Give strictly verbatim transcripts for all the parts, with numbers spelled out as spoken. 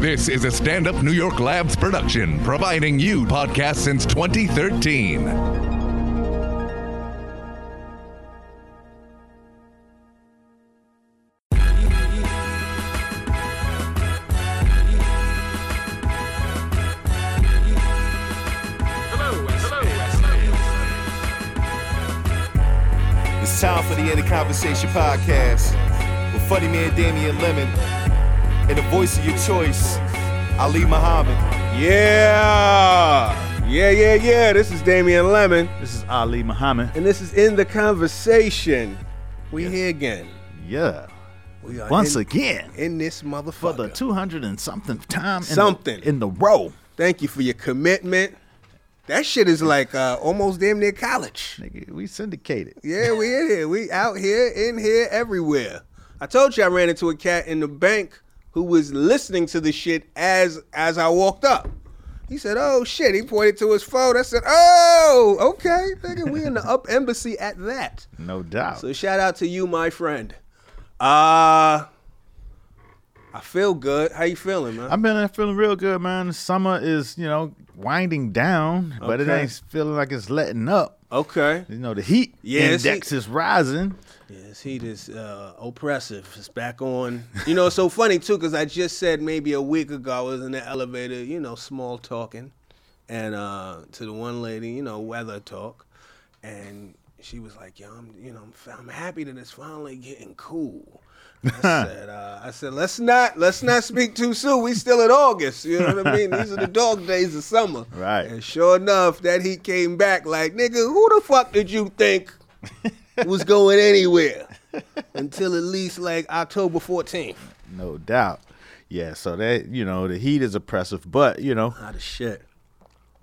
This is a Stand-Up New York Labs production, providing you podcasts since twenty thirteen. Time for the Eddie Conversation Podcast with funny man Damian Lemon and the voice of your choice, Ali Muhammad. Yeah, yeah, yeah, yeah. This is Damian Lemon. This is Ali Muhammad, and this is In the Conversation. We yes. here again. Yeah, we are once in, again in this motherfucker for the two hundred and something time something in the, in the row. Thank you for your commitment. That shit is like uh, almost damn near college. Nigga, we syndicated. Yeah, we in here. We out here, in here, everywhere. I told you I ran into a cat in the bank who was listening to the shit as as I walked up. He said, "Oh shit." He pointed to his phone. I said, "Oh, okay, nigga, we in the Up Embassy at that." No doubt. So shout out to you, my friend. Uh I feel good. How you feeling, man? I've been feeling real good, man. Summer is, you know, winding down, okay, but it ain't feeling like it's letting up. Okay. You know, the heat yeah, index heat. is rising. Yeah, this heat is uh, oppressive. It's back on. You know, it's so funny, too, because I just said maybe a week ago I was in the elevator, you know, small talking, and uh, to the one lady, you know, weather talk, and she was like, "Yo, I'm, you know, I'm, I'm happy that it's finally getting cool." I said, uh, I said, let's not, let's not speak too soon. We still in August. You know what I mean? These are the dog days of summer. Right. And sure enough, that heat came back like, nigga, who the fuck did you think was going anywhere until at least like October fourteenth? No doubt. Yeah. So that, you know, the heat is oppressive, but you know, hot as shit.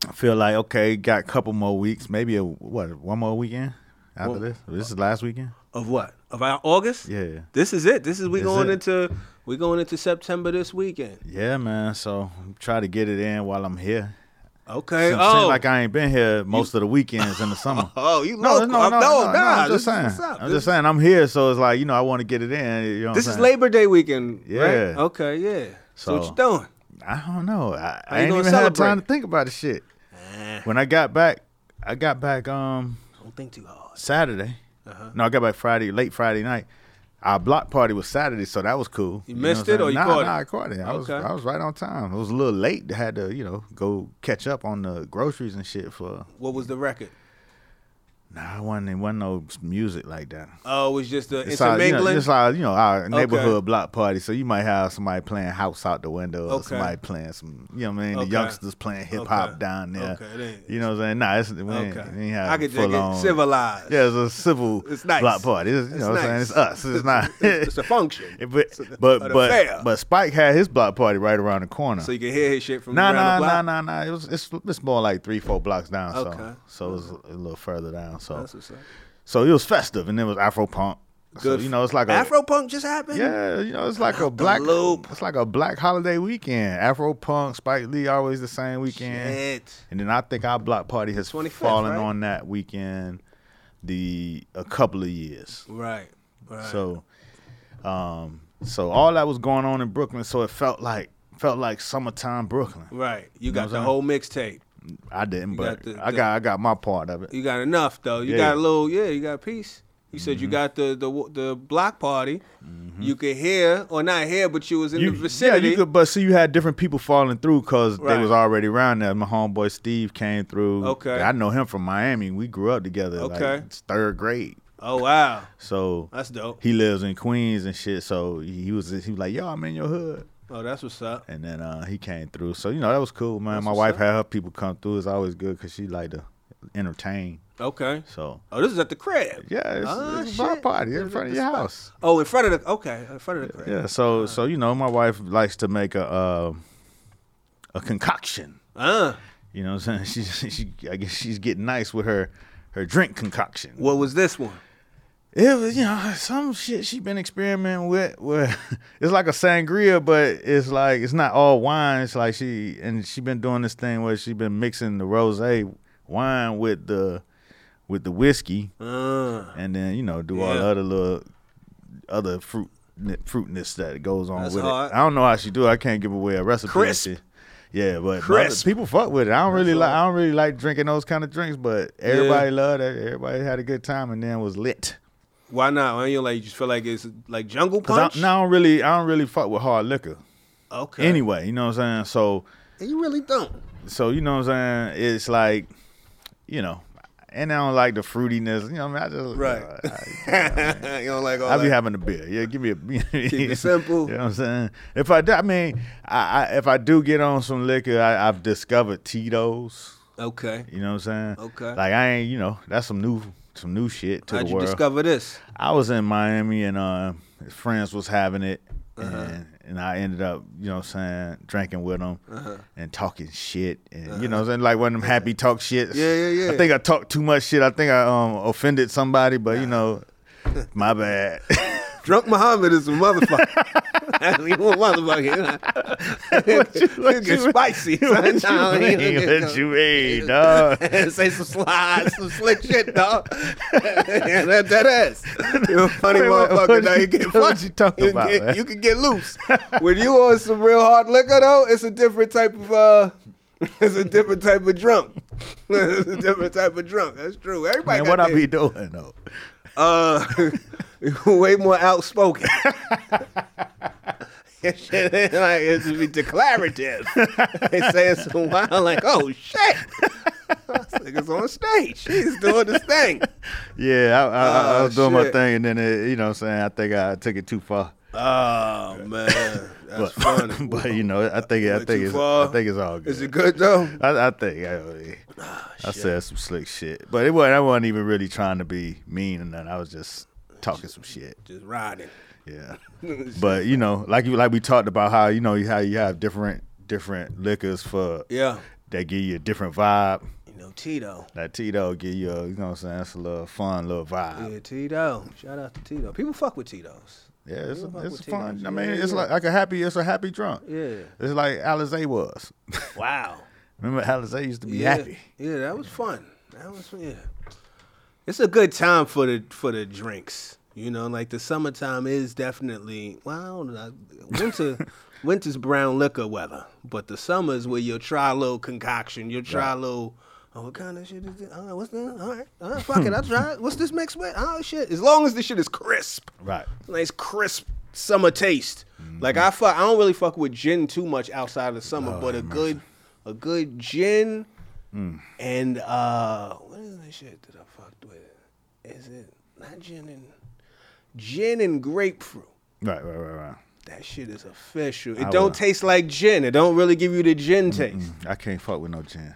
I feel like, okay, got a couple more weeks, maybe a, what, one more weekend after well, this? This is last weekend? Of what? Of our August? Yeah. This is it. This is we this going it. into we going into September this weekend. Yeah, man. So try to get it in while I'm here. Okay. Seems oh. like I ain't been here most you, of the weekends in the summer. Oh, you no, local. No, no, no, no, no, no, I'm just saying. I'm just saying I'm here, so it's like, you know, I want to get it in. You know what this I'm is saying? Labor Day weekend, yeah. right? Okay, yeah. So, so what you doing? I don't know. I, I ain't even celebrate? had time to think about the shit. Eh. When I got back, I got back um don't think too hard. Saturday. Uh-huh. No, I got back Friday, late Friday night. Our block party was Saturday, so that was cool. You, you missed it or you nah, caught nah, it? Nah, I caught it. I, okay. was, I was right on time. It was a little late. I had to, you know, go catch up on the groceries and shit for. What was the record? Nah, it wasn't, it wasn't no music like that. Oh, it was just the intermingling? It's our, you know, our neighborhood okay. block party, so you might have somebody playing house out the window or okay. somebody playing some, you know what I mean, okay. the youngsters playing hip-hop okay. down there. Okay. You know what I'm saying? Nah, it's, we ain't, okay. we ain't have I could full on. Civilized. Yeah, it's a civil it's nice. block party. It's, you it's know nice. what I'm saying? It's us. It's, it's not. It's, it's a function. but but, but, but, but Spike had his block party right around the corner. So you can hear his shit from nah, around nah, the block? Nah, nah, nah, nah. It was, it's, it's more like three, four blocks down, okay. so, so it was a little further down. So, so it was festive, and it was Afro-Punk. So, you know, it's like a Afro-Punk just happened. Yeah, you know, it's like a black, it's like a black holiday weekend. Afro-Punk, Spike Lee, always the same weekend. Shit. And then I think our block party has fallen right? on that weekend, the a couple of years. Right. Right. So, um, so all that was going on in Brooklyn. So it felt like felt like summertime Brooklyn. Right. You, you got the whole mixtape. I didn't, you but got the, I got the, I got my part of it. You got enough though. You yeah. got a little, yeah. You got a piece. You mm-hmm. said you got the the, the block party. Mm-hmm. You could hear or not hear, but you was in you, the vicinity. Yeah, you could, but see, you had different people falling through because right. they was already around there. My homeboy Steve came through. Okay, I know him from Miami. We grew up together. Okay, like, it's third grade. Oh wow, so that's dope. He lives in Queens and shit. So he was he was like, "Yo, I'm in your hood." Oh, that's what's up. And then uh, he came through. So, you know, that was cool, man. That's My wife up. had her people come through. It's always good because she like to entertain. Okay. So. Oh, this is at the crib. Yeah, it's, oh, it's a block party in front of your spot. house. Oh, in front of the, okay, in front of the crib. Yeah, so, right. so you know, my wife likes to make a uh, a concoction. Uh. You know what I'm saying? She, she, I guess she's getting nice with her, her drink concoction. What was this one? It was, you know, some shit she been experimenting with. Where it's like a sangria, but it's like it's not all wine. It's like she and she been doing this thing where she been mixing the rosé wine with the with the whiskey, uh, and then you know do yeah. all the other little other fruit fruitness that goes on That's with hard. it. I don't know how she do it. I can't give away a recipe. Crisp. Yeah, but Crisp. people fuck with it. I don't really like. I don't really like drinking those kind of drinks, but everybody yeah. loved it. Everybody had a good time and then was lit. Why not? Why don't you like? You just feel like it's like Jungle Punch. I, no, I don't really. I don't really fuck with hard liquor. Okay. Anyway, you know what I'm saying. So you really don't. So you know what I'm saying. It's like, you know, and I don't like the fruitiness. You know what I mean. I just right. Uh, I, you, know, you don't like all. I that. be having a beer. Yeah, give me a beer. Keep it simple. You know what I'm saying. If I do, I mean, I, I if I do get on some liquor, I, I've discovered Tito's. Okay. You know what I'm saying. Okay. Like I ain't. You know, that's some new. Some new shit to How'd the world. How'd you discover this? I was in Miami and uh, friends was having it, uh-huh. and, and I ended up, you know what I'm saying, drinking with them uh-huh. and talking shit, and uh-huh. you know what I'm saying, like one of them happy talk shits. Yeah, yeah, yeah. I think I talked too much shit. I think I um, offended somebody, but, uh-huh. you know, my bad. Drunk Muhammad is a motherfucker. He won't motherfucker. What get spicy. What son. you mean? What no, you mean, dog? Say some slides, some slick shit, dog. Yeah, that, that ass. You're a funny Wait, motherfucker. What now you, you get what you talking you about? Get, man? You can get loose. When you on some real hard liquor, though, it's a different type of. Uh, It's a different type of drunk. It's a different type of drunk. That's true. Everybody. Man, what I be doing though? Uh, way more outspoken. It should like, it should be declarative. They say it's a while like, oh shit, this nigga's on stage. He's doing this thing. Yeah, I, I, uh, I was doing shit. my thing, and then it, you know, what I'm saying, I think I took it too far. Oh man. That's but, funny. But you know, I think I think it's far. I think it's all good. Is it good though? I, I think I, oh, I said some slick shit, but it wasn't. I wasn't even really trying to be mean or nothing. I was just talking just, some shit, just riding. Yeah, but you know, like you like we talked about how you know how you have different different liquors for yeah that give you a different vibe. You know, Tito. That Tito give you a, you know what I'm saying, that's a little fun little vibe. Yeah, Tito. Shout out to Tito. People fuck with Tito's. Yeah, it's, a, it's fun. I mean, yeah, it's yeah. like, like a happy, it's a happy drunk. Yeah. It's like Alizé was. Wow. Remember Alizé used to be yeah. happy. Yeah, that was fun. That was fun, yeah. It's a good time for the for the drinks. You know, like the summertime is definitely, well, winter, winter's brown liquor weather. But the summer's where you'll try a little concoction. You'll try right. a little, oh, what kind of shit is this? Oh, what's that? All right. All right. Fuck it. I'll try it. What's this mixed with? Oh, shit. As long as this shit is crisp. Right. Nice crisp summer taste. Mm-hmm. Like, I fuck, I don't really fuck with gin too much outside of the summer, oh, but a mercy. good a good gin mm. and, uh, what is this shit that I fucked with? Is it not gin and, gin and grapefruit? Right, right, right, right. That shit is official. It I don't will. taste like gin. It don't really give you the gin Mm-mm. taste. I can't fuck with no gin.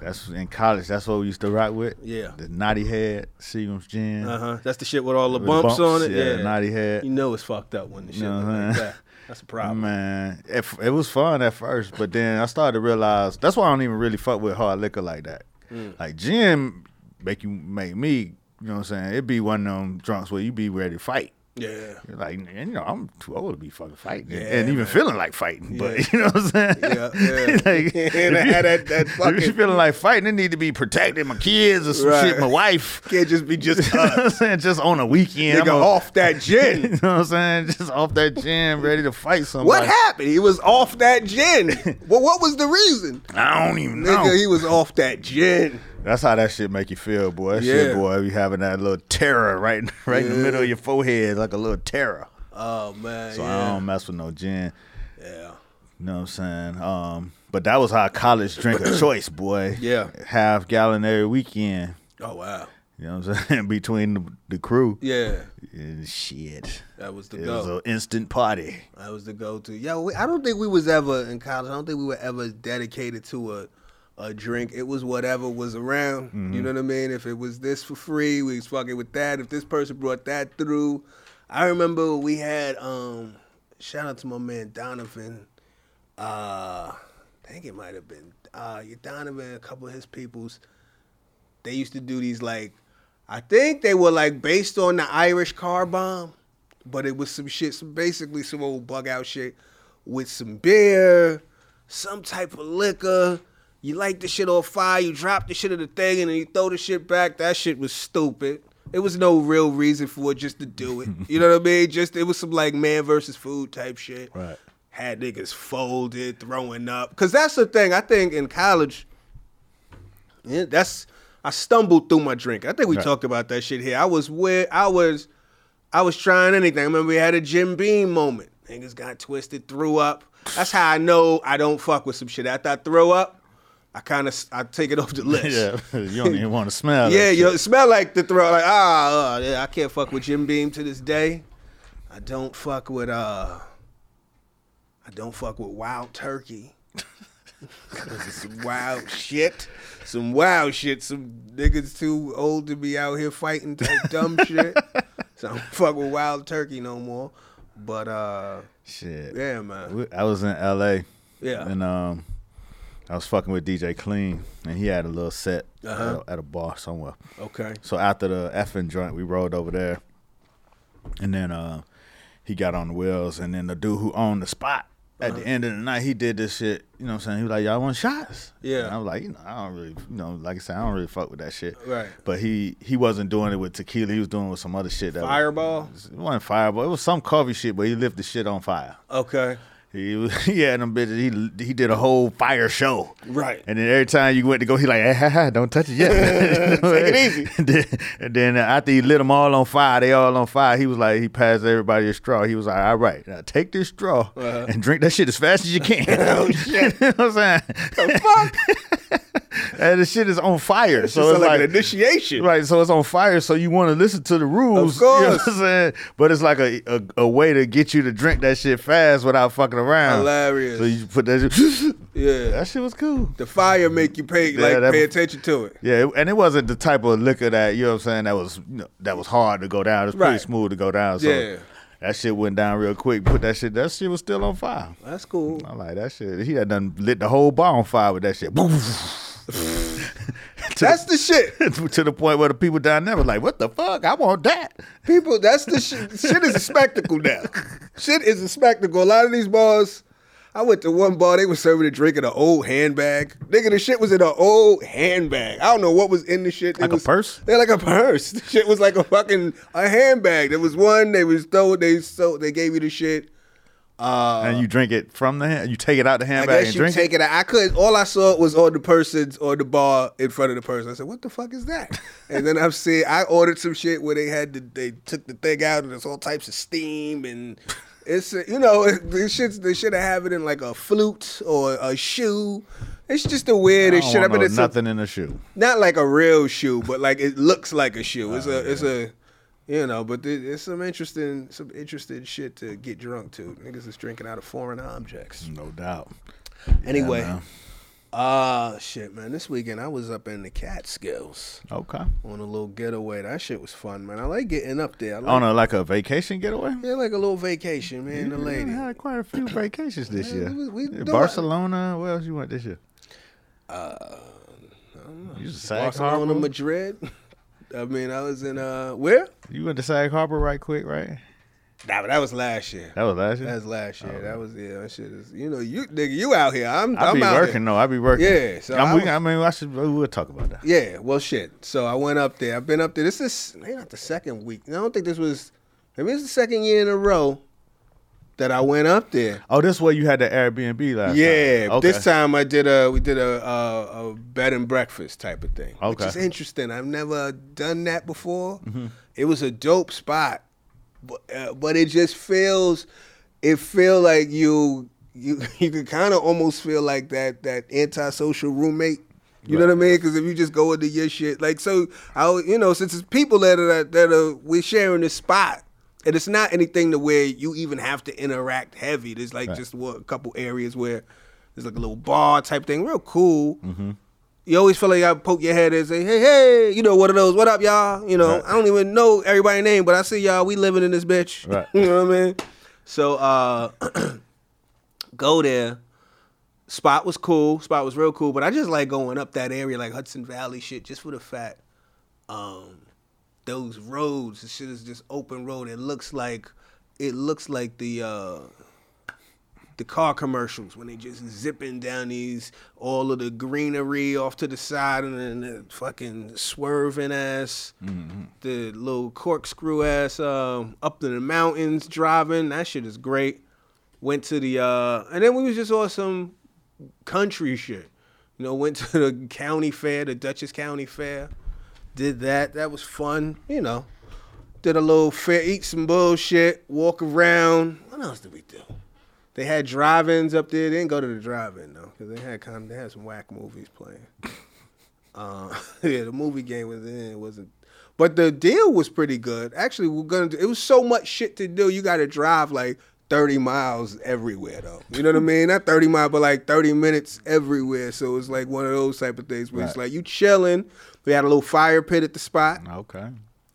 That's in college. That's what we used to rock with. Yeah, the Naughty Head Seagram's gin. Uh huh. That's the shit with all the with bumps, bumps on it. Yeah, yeah. The Naughty Head. You know it's fucked up when the shit no, like that. That's a problem. Man, it, it was fun at first, but then I started to realize that's why I don't even really fuck with hard liquor like that. Mm. Like gin make you make me. You know what I'm saying? It be one of them drunks where you be ready to fight. Yeah. You're like, and, you know, I'm too old to be fucking fighting yeah, and even man. feeling like fighting, yeah. but you know what I'm saying? Yeah, yeah. Like, and I had that, that fucking... If you're feeling like fighting, it need to be protecting my kids or some right. shit, my wife. Can't just be just you know what I'm saying? Just on a weekend. Nigga I'm a, off that gin. You know what I'm saying? Just off that gin, ready to fight somebody. What happened? He was off that gin. Well, what was the reason? I don't even know. Nigga, he was off that gin. That's how that shit make you feel, boy. That yeah. shit, boy, you having that little terror right, right yeah. in the middle of your forehead, like a little terror. Oh, man, So yeah. I don't mess with no gin. Yeah. You know what I'm saying? Um, but that was our college drink of choice, boy. Yeah. Half gallon every weekend. Oh, wow. You know what I'm saying? Between the, the crew. Yeah. And shit. That was the it go. It was an instant party. That was the go-to. Yo, we, I don't think we was ever in college. I don't think we were ever dedicated to a... a drink. It was whatever was around. Mm-hmm. You know what I mean? If it was this for free, we was fucking with that. If this person brought that through. I remember we had, um, shout out to my man Donovan. Uh, I think it might have been uh, Donovan, a couple of his peoples. They used to do these like, I think they were like based on the Irish car bomb, but it was some shit, some basically some old bug out shit with some beer, some type of liquor. You light the shit on fire, you drop the shit in the thing, and then you throw the shit back. That shit was stupid. It was no real reason for it, just to do it. You know what I mean? Just it was some like man versus food type shit. Right. Had niggas folded, throwing up. Cause that's the thing. I think in college, yeah, that's I stumbled through my drink. I think we right. talked about that shit here. I was where I was, I was trying anything. I remember we had a Jim Beam moment. Niggas got twisted, threw up. That's how I know I don't fuck with some shit. After I throw up, I kind of I take it off the list. Yeah, you don't even want to smell. Yeah, you smell like the throw. Like ah, uh, yeah, I can't fuck with Jim Beam to this day. I don't fuck with uh, I don't fuck with Wild Turkey. Some wild shit. Some wild shit. Some niggas too old to be out here fighting type dumb shit. So I don't fuck with Wild Turkey no more. But uh, shit, yeah, man. I was in L A Yeah, and um, I was fucking with D J Clean, and he had a little set uh-huh. at, a, at a bar somewhere. Okay. So after the effing joint, we rolled over there, and then uh, he got on the wheels, and then the dude who owned the spot at uh-huh. the end of the night, he did this shit. You know what I'm saying? He was like, "Y'all want shots?" Yeah. And I was like, you know, I don't really, you know, like I said, I don't really fuck with that shit. Right. But he he wasn't doing it with tequila. He was doing it with some other shit. That Fireball? Was, it wasn't Fireball. It was some coffee shit, but he lit the shit on fire. Okay. He was, he had them bitches. He he did a whole fire show. Right. And then every time you went to go, he like, hey, ha, ha, don't touch it yet. Take it easy. And then, and then after he lit them all on fire, they all on fire. He was like, he passed everybody a straw. He was like, all right, now take this straw uh-huh. and drink that shit as fast as you can. Oh shit! You know what I'm saying? The fuck. And the shit is on fire. It's so it's like, like an initiation. Right, so it's on fire, so you want to listen to the rules. Of course. You know what I'm saying? But it's like a, a a way to get you to drink that shit fast without fucking around. Hilarious. So you put that shit. Yeah. That shit was cool. The fire make you pay yeah, like that, pay attention to it. Yeah, it, and it wasn't the type of liquor that, you know what I'm saying, that was, you know, that was hard to go down. It was pretty right. smooth to go down. So yeah. That shit went down real quick. Put that shit. That shit was still on fire. That's cool. I like that shit. He had done lit the whole bar on fire with that shit. That's the, the shit. To the point where the people down there were like, "What the fuck? I want that." People, that's the shit. Shit is a spectacle now. Shit is a spectacle. A lot of these bars. I went to one bar. They were serving a drink in an old handbag. Nigga, the shit was in an old handbag. I don't know what was in the shit. It like was, a purse? They're like a purse. The shit was like a fucking a handbag. There was one. They was throw. They so they gave you the shit. Uh, and you drink it from the hand. You take it out the handbag I guess and you drink take it. Out. I couldn't. All I saw was on the person's or the bar in front of the person. I said, "What the fuck is that?" And then I've seen. I ordered some shit where they had the, they took the thing out and there's all types of steam and. It's, you know, this shit's, they should have it in like a flute or a shoe. It's just the weirdest I don't shit. Want I mean, no, it's nothing a, in a shoe. Not like a real shoe, but like it looks like a shoe. It's uh, a, yeah. it's a, you know. But it's some interesting, some interesting shit to get drunk to. Niggas is drinking out of foreign objects. No doubt. Anyway, yeah, uh shit, man. This weekend I was up in the Catskills. Okay. On a little getaway. That shit was fun, man. I like getting up there. I like on a like a vacation getaway? Yeah, like a little vacation, man. You the lady had quite a few vacations this year. We, we yeah, Barcelona. Where else you went this year? Uh, I don't know. You was Sag Harbor, Madrid. I mean, I was in uh, where? You went to Sag Harbor right quick, right? Nah, but that was last year. That was last year? That was last year. Oh. That was, yeah, that shit is, you know, you, nigga, you out here. I'm, I I'm out working, here. though. I be working. Yeah. So I'm, I, was, I mean, I should, we'll talk about that. Yeah, well, shit. So I went up there. I've been up there. This is, maybe not the second week. I don't think this was, maybe it's the second year in a row that I went up there. Oh, this way you had the Airbnb last yeah, time. Yeah. Okay. This time I did a, we did a, a, a bed and breakfast type of thing. Okay. Which is interesting. I've never done that before. Mm-hmm. It was a dope spot. But, uh, but it just feels, it feel like you you you can kind of almost feel like that that antisocial roommate. You right. know what I mean? Because if you just go into your shit, like so, I you know since it's people that are that are we're sharing this spot, and it's not anything to where you even have to interact heavy. There's like right. just what, a couple areas where there's like a little bar type thing, real cool. Mm-hmm. You always feel like you gotta poke your head and say, hey, hey, you know, one of those, what up, y'all? You know, right. I don't even know everybody's name, but I see y'all, we living in this bitch. Right. You know what I mean? So uh, go there. Spot was cool. Spot was real cool. But I just like going up that area, like Hudson Valley shit, just for the fact um, those roads, the shit is just open road. It looks like, it looks like the... Uh, the car commercials when they just zipping down these, all of the greenery off to the side, and then the fucking swerving ass, mm-hmm. the little corkscrew ass um, up to the mountains driving. That shit is great. Went to the, uh, and then we was just on some country shit. You know, went to the county fair, the Dutchess County Fair. Did that. That was fun, you know. Did a little fair, eat some bullshit, walk around. What else did we do? They had drive-ins up there. They didn't go to the drive-in, though, because they had kind of, they had some whack movies playing. uh, yeah, the movie game was in. It wasn't. But the deal was pretty good. Actually, we're going to do, it was so much shit to do. You got to drive like thirty miles everywhere, though. You know what I mean? Not thirty miles, but like thirty minutes everywhere. So it's like one of those type of things where right. It's like you chilling. We had a little fire pit at the spot. Okay.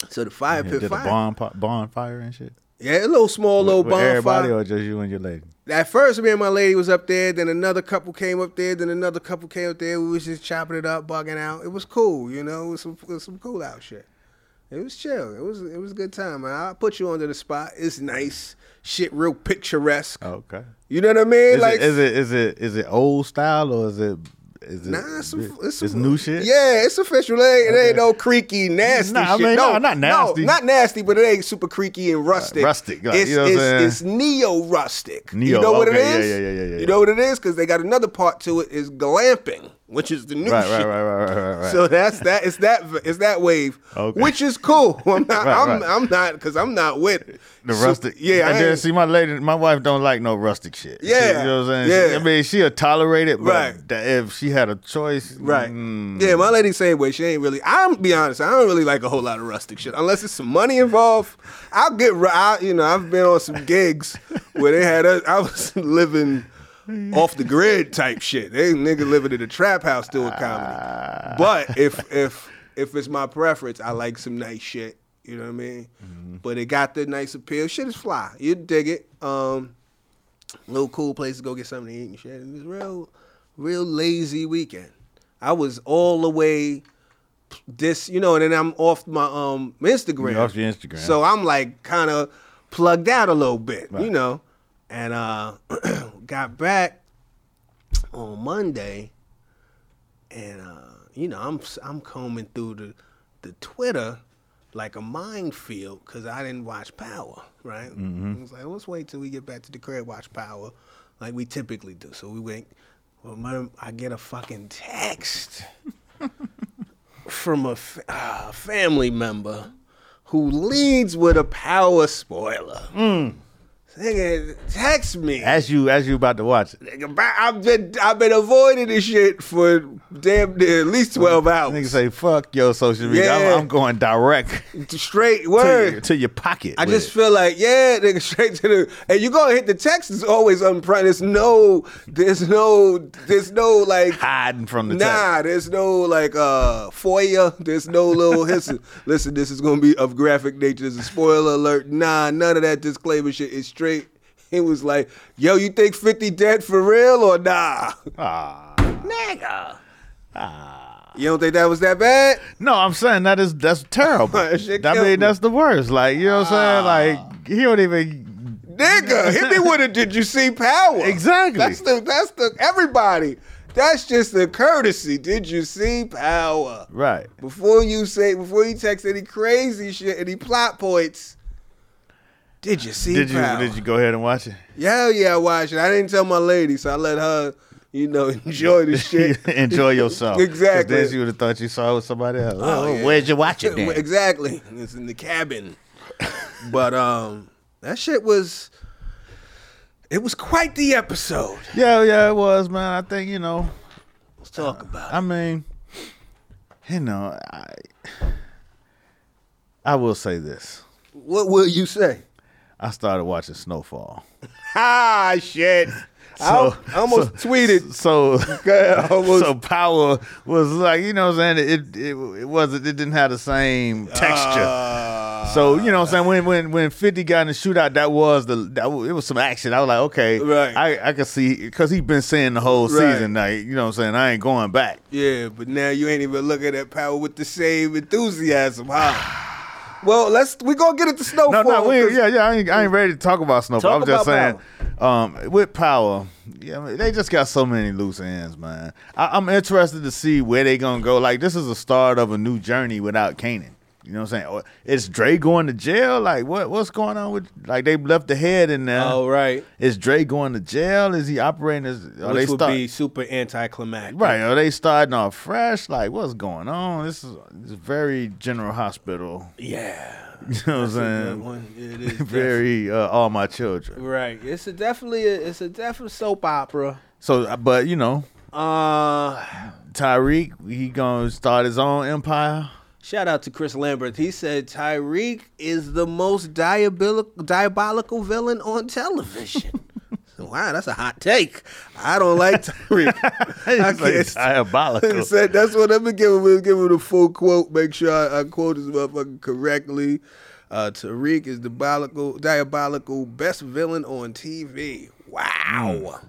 So the fire yeah, pit did fire. Did a bon, bonfire and shit? Yeah, a little small, with, little bonfire. Everybody or just you and your lady? At first, me and my lady was up there. Then another couple came up there. Then another couple came up there. We was just chopping it up, bugging out. It was cool, you know? It was some, it was some cool out shit. It was chill. It was it was a good time, man. I put you onto the spot. It's nice. Shit real picturesque. Okay. You know what I mean? Is like, it, is it is it is it old style or is it... Is it, nah, it's, some, it's, it's some, new shit. Yeah, it's official. It ain't, okay. It ain't no creaky, nasty nah, I mean, shit. No, no, not nasty. No, not nasty, but it ain't super creaky and rustic. Uh, rustic, like, it's, you know what I'm it's, it's neo-rustic. Neo, you know what okay, it is? Yeah, yeah, yeah, yeah. You yeah. know what it is? Because they got another part to it is glamping, which is the new right, shit. Right, right, right, right, right. So that's that. It's that. It's that wave, okay. Which is cool. I'm not. right, I'm, right. I'm not because I'm not with it. The so, rustic. Yeah, I didn't see my lady. My wife don't like no rustic shit. Yeah, she, you know what I'm saying. Yeah. She, I mean, she'll tolerate it, but right. if she had a choice, right? Mm. Yeah, my lady same way. She ain't really. I'm be honest. I don't really like a whole lot of rustic shit unless it's some money involved. I'll get. I, you know, I've been on some gigs where they had us. I was living. Off the grid type shit. They nigga living in a trap house doing comedy. Uh, but if if if it's my preference, I like some nice shit. You know what I mean? Mm-hmm. But it got the nice appeal. Shit is fly. You dig it. Um, little cool place to go get something to eat and shit. It was real, real lazy weekend. I was all the way this, you know, and then I'm off my um Instagram. You're off your Instagram. So I'm like kind of plugged out a little bit, right. You know. And uh, got back on Monday, and uh, you know I'm I'm combing through the the Twitter like a minefield because I didn't watch Power, right? Mm-hmm. I was like, let's wait till we get back to the crib, watch Power, like we typically do. So we went. Well, my, I get a fucking text from a fa- uh, family member who leads with a Power spoiler. Mm. Nigga, text me. As you as you about to watch it. Nigga, I've been I've been avoiding this shit for damn near at least twelve hours. Nigga say fuck your social media. Yeah. I'm, I'm going direct, straight word to your, to your pocket. I just it. feel like yeah, nigga, straight to the. And you gonna hit the text is always unprecedented. There's no, there's no, there's no like hiding from the. Nah, text. There's no like uh F O I A. There's no little listen. Listen, this is gonna be of graphic nature. There's a spoiler alert. Nah, none of that disclaimer shit is straight. It was like, yo, you think fifty dead for real or nah? Ah, nigga. Ah, you don't think that was that bad? No, I'm saying that is that's terrible. I mean, me. That's the worst. Like, you know what ah. I'm saying? Like, he don't even. Nigga, hit me with it. Did you see Power? Exactly. That's the that's the everybody. That's just the courtesy. Did you see Power? Right. Before you say, before you text any crazy shit, any plot points. Did you see did you, Power? Did you go ahead and watch it? Yeah, yeah, I watched it. I didn't tell my lady, so I let her, you know, enjoy the shit. Enjoy yourself. Exactly. Because then you would have thought you saw it with somebody else. Oh, oh yeah. Where'd you watch it then? Exactly. It's in the cabin. But um, that shit was, it was quite the episode. Yeah, yeah, it was, man. I think, you know. Let's talk uh, about it. I mean, you know, I, I will say this. What will you say? I started watching Snowfall. Ah, shit. So, I almost so, tweeted. So, God, almost. So Power was like, you know what I'm saying? It it, it wasn't, it didn't have the same texture. Uh, so, you know what I'm saying? When when when fifty got in the shootout, that was the, that, it was some action. I was like, okay. Right. I, I could see, because he's been saying the whole right. season, like, you know what I'm saying? I ain't going back. Yeah, but now you ain't even looking at Power with the same enthusiasm, huh? Well, let's we gonna get it to Snowfall. No, no, we, yeah, yeah. I ain't, I ain't ready to talk about Snowfall. Talk I'm just about saying, Power. Um, with Power, yeah, I mean, they just got so many loose ends, man. I, I'm interested to see where they gonna go. Like, this is a start of a new journey without Kanan. You know what I'm saying? Is Dre going to jail? Like, what what's going on with? Like, they left the head in there. Oh, right. Is Dre going to jail? Is he operating as? Are Which they would start, be super anticlimactic. Right. Are they starting off fresh? Like, what's going on? This is, this is very General Hospital. Yeah. You know what I'm saying? One. It is very uh, All My Children. Right. It's a definitely a, it's a definite soap opera. So, but you know, uh, Tariq, he gonna start his own empire. Shout out to Chris Lambert. He said Tyreek is the most diabolic, diabolical villain on television. Wow, that's a hot take. I don't like Tariq. I like diabolical. He said that's what I've been giving. We'll give him the full quote. Make sure I, I quote this motherfucker correctly. Uh, Tariq is the diabolical, diabolical best villain on T V. Wow.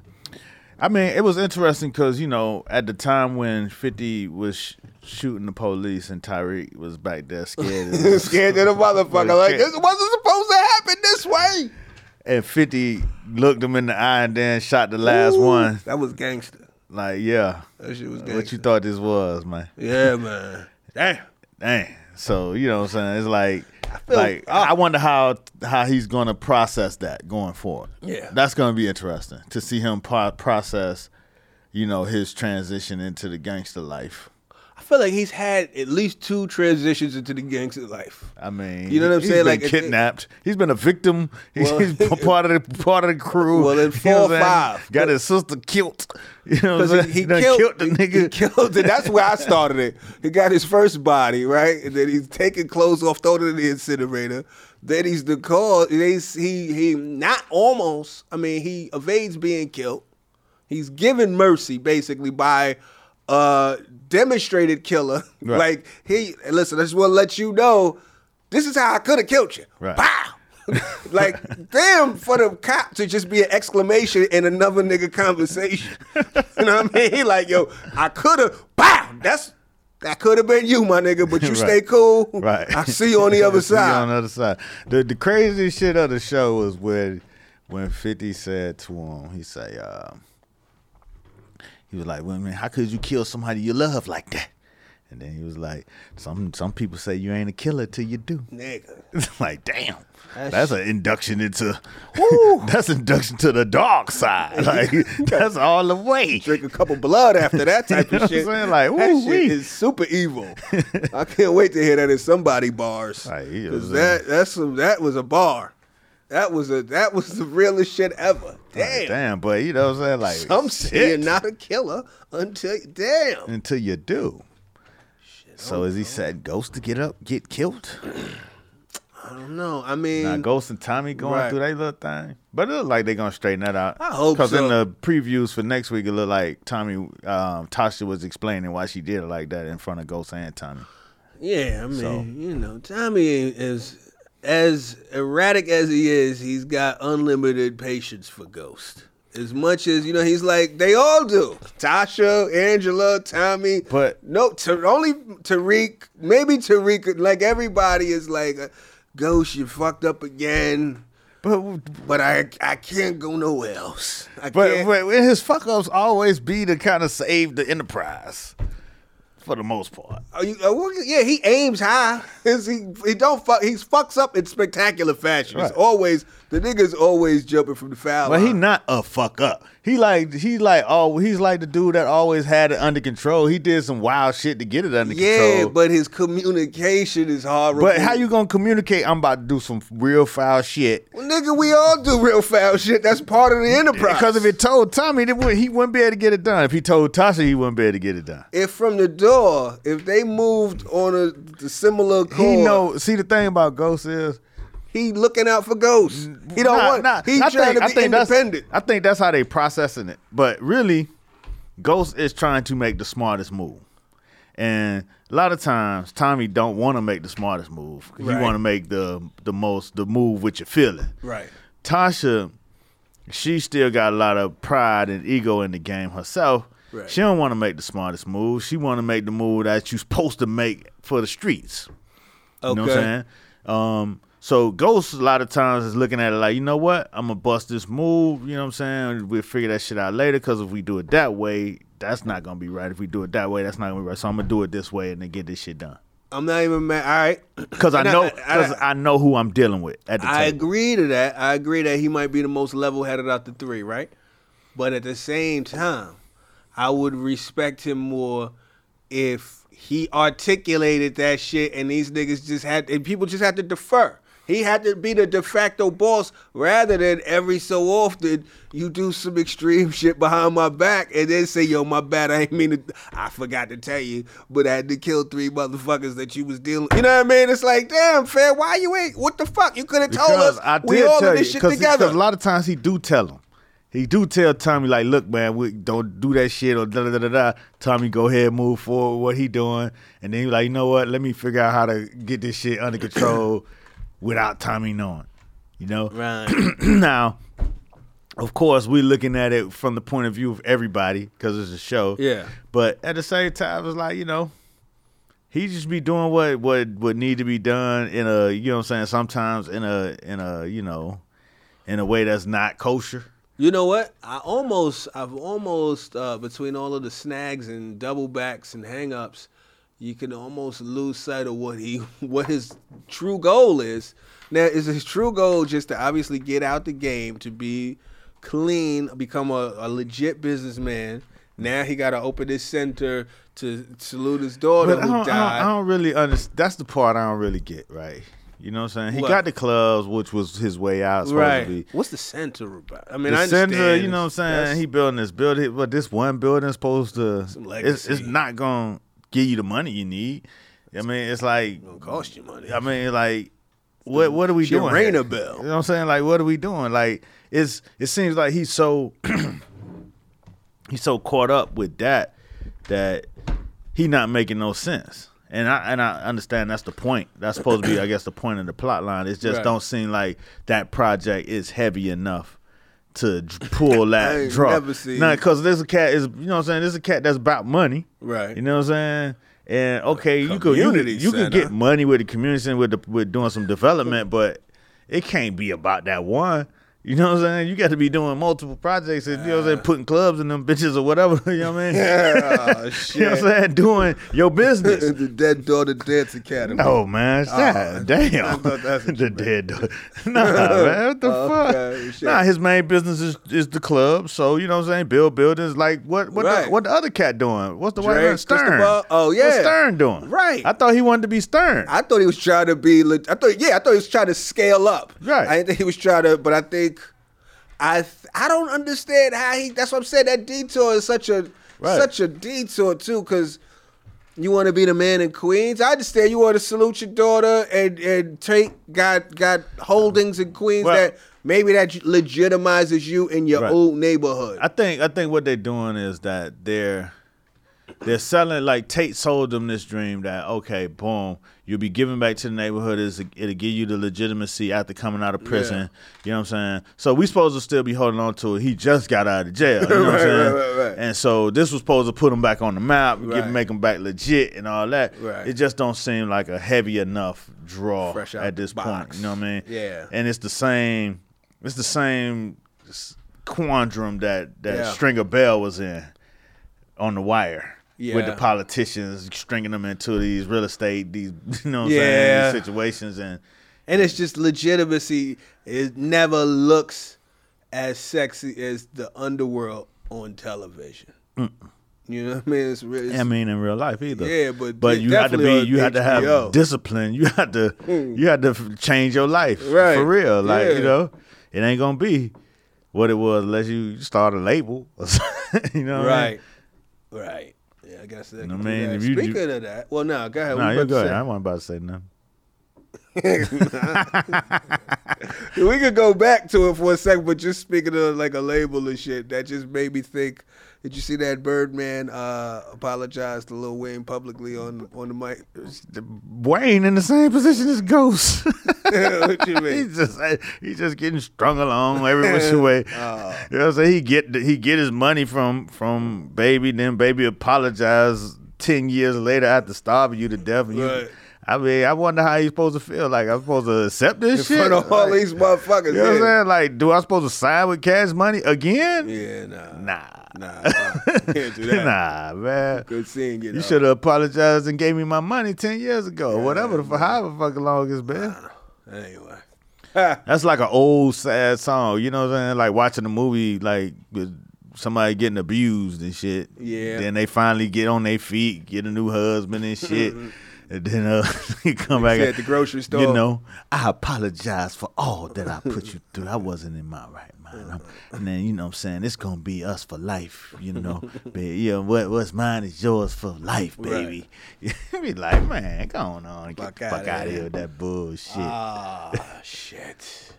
I mean, it was interesting because, you know, at the time when fifty was sh- shooting the police and Tariq was back there scared. Scared to the motherfucker. Like, this wasn't supposed to happen this way. And fifty looked him in the eye and then shot the last Ooh, one. That was gangster. Like, yeah. That shit was gangster. What you thought this was, man. Yeah, man. Damn. Damn. So, you know what I'm saying? It's like, I like I wonder how how he's going to process that going forward. Yeah. That's going to be interesting to see him pro- process, you know, his transition into the gangster life. I feel like he's had at least two transitions into the gangster life. I mean, you know what I'm saying? Like, kidnapped. It, he's been a victim. He's, well, he's part of the part of the crew. Well, in four you know or five, got his sister killed. You know what I'm saying? He, he killed, killed the nigga. He killed it. That's where I started it. He got his first body right, and then he's taking clothes off, throwing it in the incinerator. Then he's the cause. He he not almost. I mean, he evades being killed. He's given mercy basically by. Uh, demonstrated killer. Right. Like, he, listen, I just want to let you know, this is how I could have killed you. Right. Pow! Like, damn, for the cop to just be an exclamation in another nigga conversation. You know what I mean? He like, yo, I could have, pow! That's, that could have been you, my nigga, but you right. stay cool. Right. I see you on the other side. See you on the other side. The, the craziest shit of the show was when, when fifty said to him, he say, uh, he was like, well, man, how could you kill somebody you love like that? And then he was like, some some people say you ain't a killer till you do. Nigga. It's like, damn. That's, that's an induction into, woo, that's induction to the dark side. Like, that's all the way. Drink a cup of blood after that type you know of shit. What I'm saying? Like, woo, that shit wee. Is super evil. I can't wait to hear that in somebody bars. Like, Cause that, that's a, that was a bar. That was a that was the realest shit ever. Damn. Like, damn, but you know what I'm saying? Like, some say you're not a killer until damn. Until you do. Shit, so is know. He set Ghost to get up, get killed? I don't know. I mean, now Ghost and Tommy going right. through that little thing. But it look like they're gonna straighten that out. I hope Cause so. Because in the previews for next week, it looked like Tommy um, Tasha was explaining why she did it like that in front of Ghost and Tommy. Yeah, I mean, so, you know, Tommy is as erratic as he is, he's got unlimited patience for Ghost. As much as, you know, he's like, they all do. Tasha, Angela, Tommy. But no, to, only Tariq, maybe Tariq, like everybody is like, Ghost, you fucked up again. But but I I can't go nowhere else. I but, but his fuck-ups always be to kind of save the enterprise. For the most part, you, uh, well, yeah, he aims high. He's, he he don't fuck. He fucks up in spectacular fashion. Right. It's always the nigga's always jumping from the foul line. But he not a fuck up. He like he like oh he's like the dude that always had it under control. He did some wild shit to get it under yeah, control. Yeah, but his communication is horrible. But how you gonna communicate? I'm about to do some real foul shit. Well, nigga, we all do real foul shit. That's part of the enterprise. Because if it told Tommy, he wouldn't be able to get it done. If he told Tasha, he wouldn't be able to get it done. If from the door. If they moved on a, a similar chord, he know. See, the thing about Ghost is he looking out for Ghost. He don't nah, want. Nah. He I trying think, to be I think independent. I think that's how they processing it. But really, Ghost is trying to make the smartest move, and a lot of times Tommy don't want to make the smartest move. He right. want to make the the most the move with your feeling. Right. Tasha, she still got a lot of pride and ego in the game herself. Right. She don't want to make the smartest move. She want to make the move that you supposed to make for the streets. Okay. You know what I'm saying? Um, So Ghost a lot of times is looking at it like, you know what, I'm going to bust this move, you know what I'm saying? We'll figure that shit out later, because if we do it that way, that's not going to be right. If we do it that way, that's not going to be right. So I'm going to do it this way and then get this shit done. I'm not even mad. All right. Because I know because I, I, I know who I'm dealing with at the time. I table. agree to that. I agree that he might be the most level-headed out the three, right? But at the same time, I would respect him more if he articulated that shit and these niggas just had, and people just had to defer. He had to be the de facto boss rather than every so often you do some extreme shit behind my back and then say, yo, my bad, I ain't mean to, I forgot to tell you, but I had to kill three motherfuckers that you was dealing, you know what I mean? It's like, damn, fam, why you ain't, what the fuck? You could have told us I did we all tell in this you, shit cause, together. Because a lot of times he do tell him. He do tell Tommy, like, look, man, we don't do that shit or da-da-da-da-da. Tommy, go ahead, move forward, what he doing. And then he like, you know what, let me figure out how to get this shit under control without Tommy knowing, you know? Right. Now, of course, we're looking at it from the point of view of everybody because it's a show. Yeah. But at the same time, it's like, you know, he just be doing what what would need to be done in a, you know what I'm saying, sometimes in a, in a, you know, in a way that's not kosher. You know what? I almost, I've almost, uh, between all of the snags and double backs and hang-ups, you can almost lose sight of what he, what his true goal is. Now, is his true goal just to obviously get out the game, to be clean, become a, a legit businessman? Now he got to open his center to salute his daughter who died. I don't, I don't really understand. That's the part I don't really get, right? You know what I'm saying? He what? got the clubs, which was his way out. Right. To be. What's the center about? I mean, the I understand. The center, you know what I'm saying? That's, he building this building, but this one building's supposed to, it's, it's not going to give you the money you need. I mean, it's like, it's going to cost you money. I mean, like, what what are we doing? Rainer Bell. You know what I'm saying? Like, what are we doing? Like, it's it seems like he's so he's so caught up with that that he not making no sense. And I and I understand that's the point. That's supposed to be, I guess, the point of the plot line. It just right. don't seem like that project is heavy enough to pull that drop. Nah, because there's a cat is you know what I'm saying. There's a cat that's about money, right? You know what I'm saying. And okay, community you could you, you could get money with the community and with the, with doing some development, but it can't be about that one. You know what I'm saying? You got to be doing multiple projects and, you know what I'm saying, putting clubs in them bitches or whatever. You know what I mean? Yeah, oh, shit. You know what I'm saying? Doing your business. The Dead Daughter Dance Academy. Oh, man. Oh, damn. I thought that's the Dead Daughter. Nah, man. What the oh, fuck? Okay, nah, his main business is, is the club. So, you know what I'm saying? Build buildings. Like, what What, right. the, what the other cat doing? What's the white man? Stern. Oh, yeah. What's Stern doing? Right. I thought he wanted to be Stern. I thought he was trying to be, I thought, yeah, I thought he was trying to scale up. Right. I didn't think he was trying to, but I think, I th- I don't understand how he. That's what I'm saying. That detour is such a right. such a detour too, because you want to be the man in Queens. I understand you want to salute your daughter and and take got got holdings in Queens well, that maybe that legitimizes you in your right. old neighborhood. I think I think what they're doing is that they're they're selling, like Tate sold them this dream that okay, boom. You'll be giving back to the neighborhood. It'll give you the legitimacy after coming out of prison. Yeah. You know what I'm saying? So we supposed to still be holding on to it. He just got out of jail. You know right, what I'm saying? Right, right, right. And so this was supposed to put him back on the map, right. get, make him back legit and all that. Right. It just don't seem like a heavy enough draw Fresh out at this box. point. You know what I mean? Yeah. And it's the same it's the same quandrum that, that yeah. Stringer Bell was in on The Wire. Yeah. With the politicians stringing them into these real estate, these you know what I'm yeah. saying, these situations, and and it's just legitimacy. It never looks as sexy as the underworld on television. Mm-mm. You know what I mean? It's, it's, I mean in real life either. Yeah, but but you have to be, you have to have discipline. You have to mm. you have to change your life right. for real. Like yeah. you know, it ain't gonna be what it was unless you start a label. Or you know, what right, I mean? right. Yeah, I guess that. You know I mean, that. If you, Speaking you, of that, well, no, go ahead. No, you go ahead. I wasn't about to say nothing. We could go back to it for a second, but just speaking of like a label and shit, that just made me think. Did you see that Birdman uh, apologized to Lil Wayne publicly on on the mic? Wayne in the same position as Ghost. What you mean? He's just he's just getting strung along every which way. Oh. You know what I'm saying? He get he get his money from from Baby, then Baby apologized ten years later after starving you to death. And right. you, I mean, I wonder how you supposed to feel. Like, I'm supposed to accept this in shit? In front of all like, these motherfuckers. You know what I'm saying? Like, do I supposed to sign with Cash Money again? Yeah, nah. Nah. Nah. nah. Can't do that. Nah, man. Good seeing you. You should have apologized and gave me my money ten years ago. Yeah, whatever, the, however fucking long it's been. Nah. Anyway. That's like an old, sad song. You know what I'm saying? Like, watching a movie, like, with somebody getting abused and shit. Yeah. Then they finally get on their feet, get a new husband and shit. And then uh, you come back at the grocery store. You know, I apologize for all that I put you through. I wasn't in my right mind. I'm, and then, you know what I'm saying, it's going to be us for life, you know. Baby. Yeah, what, what's mine is yours for life, baby. Right. You be like, man, go on, on get fuck the fuck out of here with that bullshit. Ah, shit.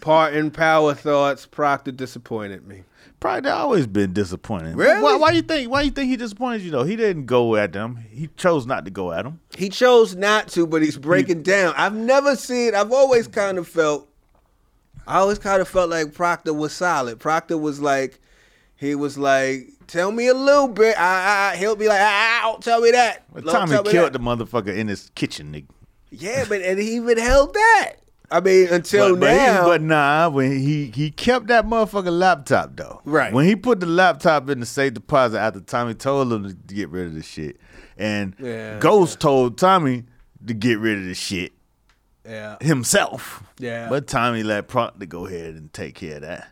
Part in Power thoughts, Proctor disappointed me. Proctor always been disappointed. Really? Why, why you think? Why you think he disappointed you though? He didn't go at them. He chose not to go at them. He chose not to, but he's breaking he, down. I've never seen. I've always kind of felt. I always kind of felt like Proctor was solid. Proctor was like, he was like, tell me a little bit. I, I, he'll be like, I, I, don't tell me that. Well, Tommy killed that. The motherfucker in his kitchen, nigga. Yeah, but and he even held that. I mean, until but, now. But, he, but nah, when he, he kept that motherfucking laptop, though. Right. When he put the laptop in the safe deposit after Tommy told him to get rid of the shit. And yeah, Ghost yeah. told Tommy to get rid of the shit yeah. himself. Yeah. But Tommy let Proctor go ahead and take care of that.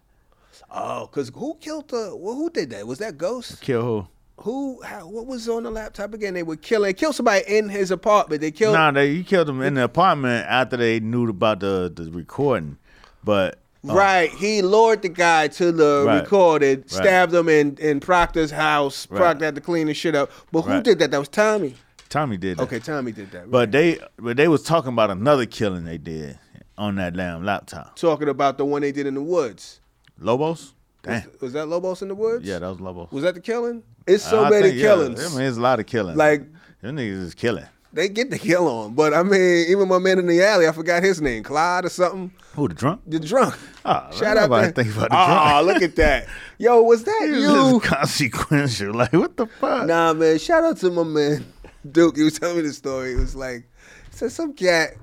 Oh, because who killed the, well, who did that? Was that Ghost? Kill who? Who? How, what was on the laptop again? They were killing. They killed somebody in his apartment. They killed. Nah, they you killed him in the apartment after they knew about the, the recording. But um, right, he lured the guy to the right, recording, right. stabbed him in, in Proctor's house. Right. Proctor had to clean his shit up. But who right. did that? That was Tommy. Tommy did that. Okay, Tommy did that. Right. But they but they was talking about another killing they did on that damn laptop. Talking about the one they did in the woods. Lobos? Damn. Was, was that Lobos in the woods? Yeah, that was Lobos. Was that the killing? It's so I many think, killings. Yeah, I mean, there's a lot of killings. Like them niggas is killing. They get the kill on, but I mean, even my man in the alley, I forgot his name, Clyde or something. Who the drunk? The drunk. Oh, shout out to think about the oh, drunk. Oh, look at that. Yo, was that you? This is consequential. Like what the fuck? Nah, man. Shout out to my man Duke. He was telling me the story. It was like, he said some cat,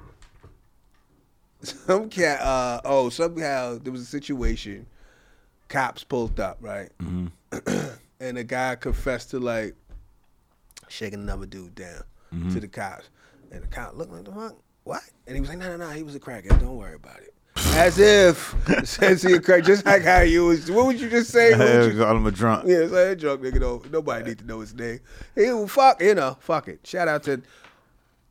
some cat. Uh, oh, somehow there was a situation. Cops pulled up, right? Mm-hmm. And a guy confessed to like shaking another dude down mm-hmm. to the cops. And the cop looked like, the fuck? What? And he was like, no, no, no, he was a crackhead. Don't worry about it. As if, since he a crack, just like how you was, what would you just say? Hey, you call him a drunk. Yeah, it's like a drunk nigga, though. Nobody need to know his name. He was, fuck, you know, fuck it. Shout out to...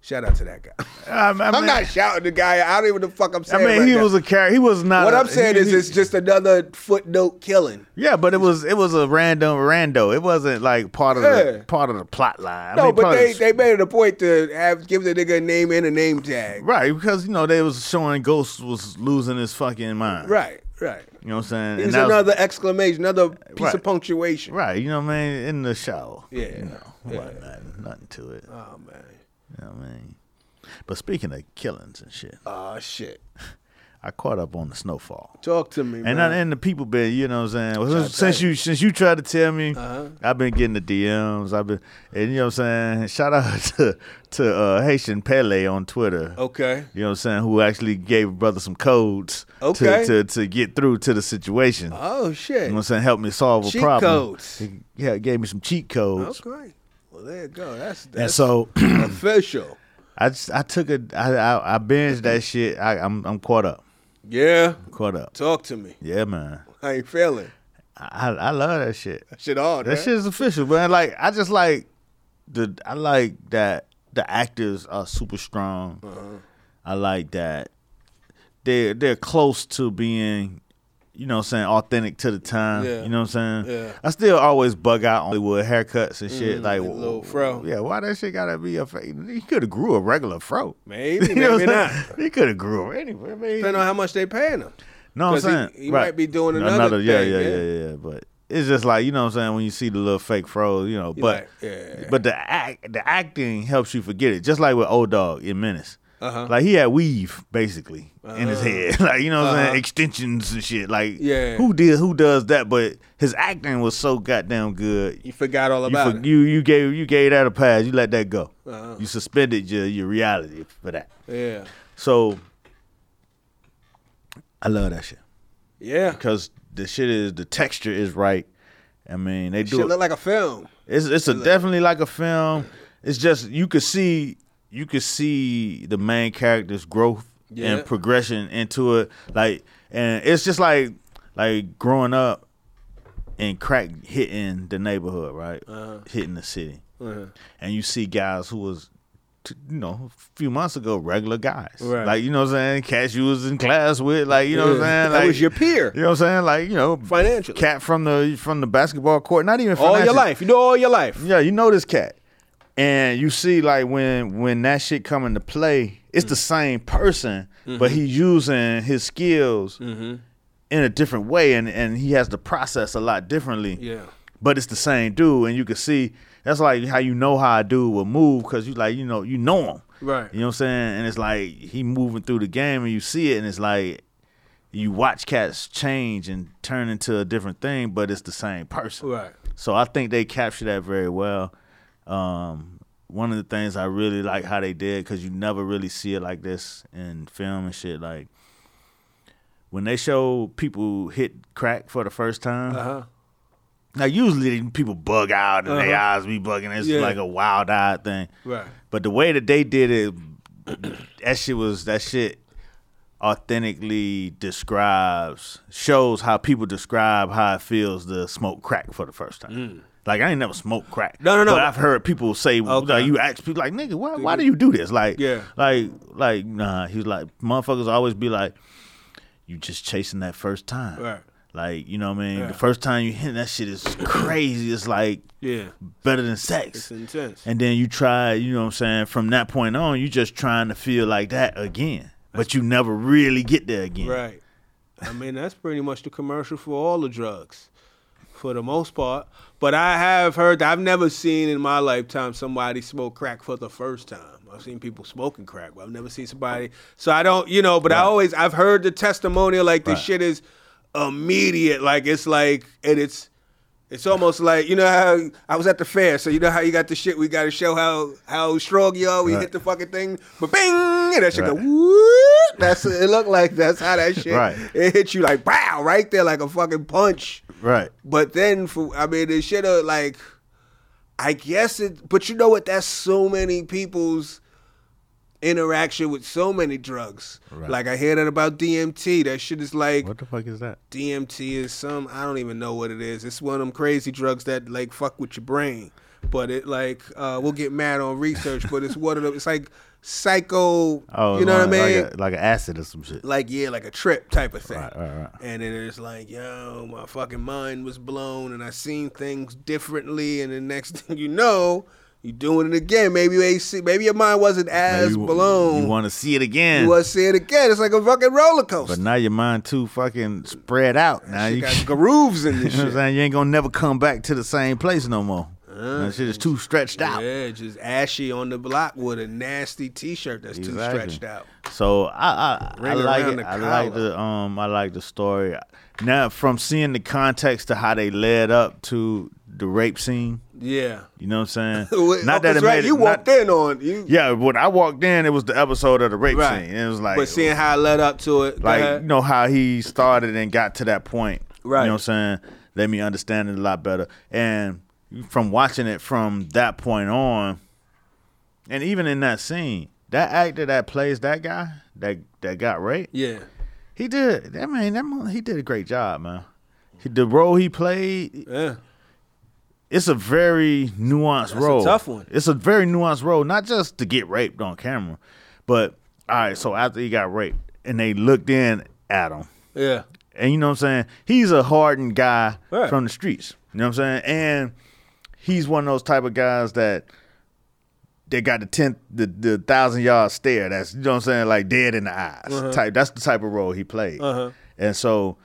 Shout out to that guy. I mean, I'm not shouting the guy. I don't even know the fuck I'm saying. I mean, right he now. was a character. He was not. What a, I'm saying he, is, he, it's just another footnote killing. Yeah, but it was it was a random rando. It wasn't like part of yeah. the part of the plot line. I no, mean, but they, the, they made it a point to have give the nigga a name and a name tag. Right, because you know they was showing Ghost was losing his fucking mind. Right, right. You know what I'm saying? It was another was, exclamation, another piece right. of punctuation. Right. You know what I mean? In the shower. Yeah. You know, yeah. Like, nothing, nothing to it. Oh man. You know what I mean? But speaking of killings and shit. Oh, uh, shit. I caught up on the Snowfall. Talk to me, and man. I, and the people been, you know what I'm saying? Well, since you, you since you tried to tell me, uh-huh. I've been getting the D Ms. I've been, and you know what I'm saying? Shout out to, to uh, Haitian Pele on Twitter. Okay. You know what I'm saying? Who actually gave brother some codes okay. to, to, to get through to the situation. Oh, shit. You know what I'm saying? Help me solve a cheat problem. Cheat codes. He, yeah, gave me some cheat codes. Okay. Well, there you go. That's, that's and so, official. I just, I took a I I, I binged that shit. I, I'm I'm caught up. Yeah, I'm caught up. Talk to me. Yeah, man. How you feeling? I I love that shit. That shit all. That right? shit is official, man. Like I just like the I like that the actors are super strong. Uh-huh. I like that they they're close to being. You know what I'm saying, authentic to the time. Yeah. You know what I'm saying? Yeah. I still always bug out on Hollywood haircuts and shit. Mm, like, like little fro. Yeah, why that shit gotta be a fake? He could have grew a regular fro. Maybe, you know maybe not. He could have grew anywhere. Maybe. Depending on how much they paying him. No, I'm saying. He, he right. might be doing another, another yeah, thing. Yeah, yeah, yeah, yeah. But it's just like, you know what I'm saying, when you see the little fake fro, you know. But like, yeah, yeah, yeah. but the act, the acting helps you forget it. Just like with Old Dog in Menace. Uh-huh. Like, he had weave, basically, uh-huh. in his head. Like, you know what uh-huh. I'm saying? Extensions and shit. Like, yeah. who did who does that? But his acting was so goddamn good. You forgot all about you for, it. You, you, gave, you gave that a pass. You let that go. Uh-huh. You suspended your, your reality for that. Yeah. So, I love that shit. Yeah. Because the shit is, the texture is right. I mean, they that do shit it. Look like a film. It's it's a, definitely like a film. It's just, you could see... You could see the main character's growth yeah. and progression into it, like, and it's just like, like growing up and crack hitting the neighborhood, right? Uh-huh. Hitting the city, uh-huh. and you see guys who was, t- you know, a few months ago, regular guys, right. like, you know what I'm saying? Cats you was in class with, like, you know yeah. what I'm saying? Like, that was your peer. You know what I'm saying? Like, you know, financial cat from the from the basketball court, not even financial. All your life, you know, all your life. Yeah, you know this cat. And you see, like, when when that shit come into play, it's mm-hmm. the same person, mm-hmm. but he's using his skills mm-hmm. in a different way, and, and he has to process a lot differently. Yeah. But it's the same dude, and you can see, that's like how you know how a dude will move, because you like, you know, you know him. Right. You know what I'm saying? And it's like, he moving through the game, and you see it, and it's like, you watch cats change and turn into a different thing, but it's the same person. Right. So I think they capture that very well. Um, one of the things I really like how they did, because you never really see it like this in film and shit. Like, when they show people hit crack for the first time, uh-huh. now usually people bug out and uh-huh. their eyes be bugging. It's yeah. like a wild-eyed thing. Right. But the way that they did it, that shit was, that shit authentically describes, shows how people describe how it feels to smoke crack for the first time. Mm. Like, I ain't never smoked crack. No, no, no. But I've heard people say, okay. like, you ask people, like, nigga, why, why do you do this? Like, yeah. like, like, nah. He was like, motherfuckers always be like, you just chasing that first time. Right. Like, you know what I mean? Yeah. The first time you hit that shit is crazy. It's like, yeah, better than sex. It's intense. And then you try, you know what I'm saying? From that point on, you just trying to feel like that again. But you never really get there again. Right. I mean, that's pretty much the commercial for all the drugs. For the most part. But I have heard that I've never seen in my lifetime somebody smoke crack for the first time. I've seen people smoking crack, but I've never seen somebody. So I don't, you know, but right. I always, I've heard the testimonial, like this right. shit is immediate. Like, it's like, and it's, it's almost like, you know how, I was at the fair, so you know how you got the shit, we got to show how, how strong you are. We right. hit the fucking thing, but bing, and that shit right. go, whoop. That's, it looked like that's how that shit, right. it hit you like, wow, right there, like a fucking punch. Right. But then, for, I mean, it should have, like, I guess it, but you know what? That's so many people's interaction with so many drugs. Right. Like, I hear that about D M T. That shit is like. What the fuck is that? D M T is some, I don't even know what it is. It's one of them crazy drugs that, like, fuck with your brain. But it, like, uh, we'll get mad on research, but it's one of them, it's like psycho, oh, you know like, what I mean? Like, a, like an acid or some shit. Like, yeah, like a trip type of thing. Right, right, right. And then it's like, yo, my fucking mind was blown and I seen things differently. And the next thing you know, you doing it again. Maybe you ain't see, maybe your mind wasn't as you, blown. You want to see it again. You want to see it again. It's like a fucking roller coaster. But now your mind too fucking spread out. That now you got grooves in this shit. You know what I'm saying? You ain't gonna never come back to the same place no more. Uh, that shit is too stretched out. Yeah, just ashy on the block with a nasty T-shirt that's exactly. too stretched out. So I, I, I like it. I like the um, I like the story. Now, from seeing the context to how they led up to the rape scene. Yeah, you know what I'm saying. Well, not that it right. made it, you walked not, in on you. Yeah, when I walked in, it was the episode of the rape right. scene. And it was like, but seeing how it led up to it, like, you know how he started and got to that point. Right. You know what I'm saying. Let me understand it a lot better. And from watching it from that point on, and even in that scene, that actor that plays that guy that that got raped, yeah, he did. I mean, that he did a great job, man. He, the role he played, yeah, it's a very nuanced That's role. It's a tough one. It's a very nuanced role, not just to get raped on camera, but all right. So after he got raped, and they looked in at him, yeah, and you know what I'm saying. He's a hardened guy right. from the streets. You know what I'm saying, and he's one of those type of guys that they got the ten, the, the thousand yard stare. That's, you know what I'm saying, like dead in the eyes uh-huh. type. That's the type of role he played. Uh-huh. And so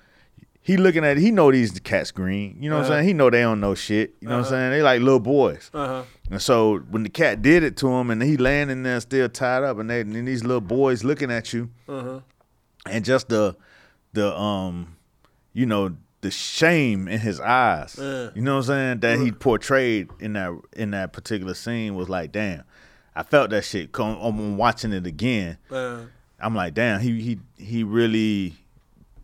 He looking at it, he know these cats green. You know uh-huh. what I'm saying? He know they don't know shit. You know uh-huh. what I'm saying? They like little boys. Uh-huh. And so when the cat did it to him and he laying in there still tied up and, they, and these little boys looking at you uh-huh. and just the, the um, you know, the shame in his eyes, uh-huh. you know what I'm saying, that uh-huh. he portrayed in that in that particular scene was like, damn, I felt that shit. Come, I'm watching it again. Uh-huh. I'm like, damn, he he he really...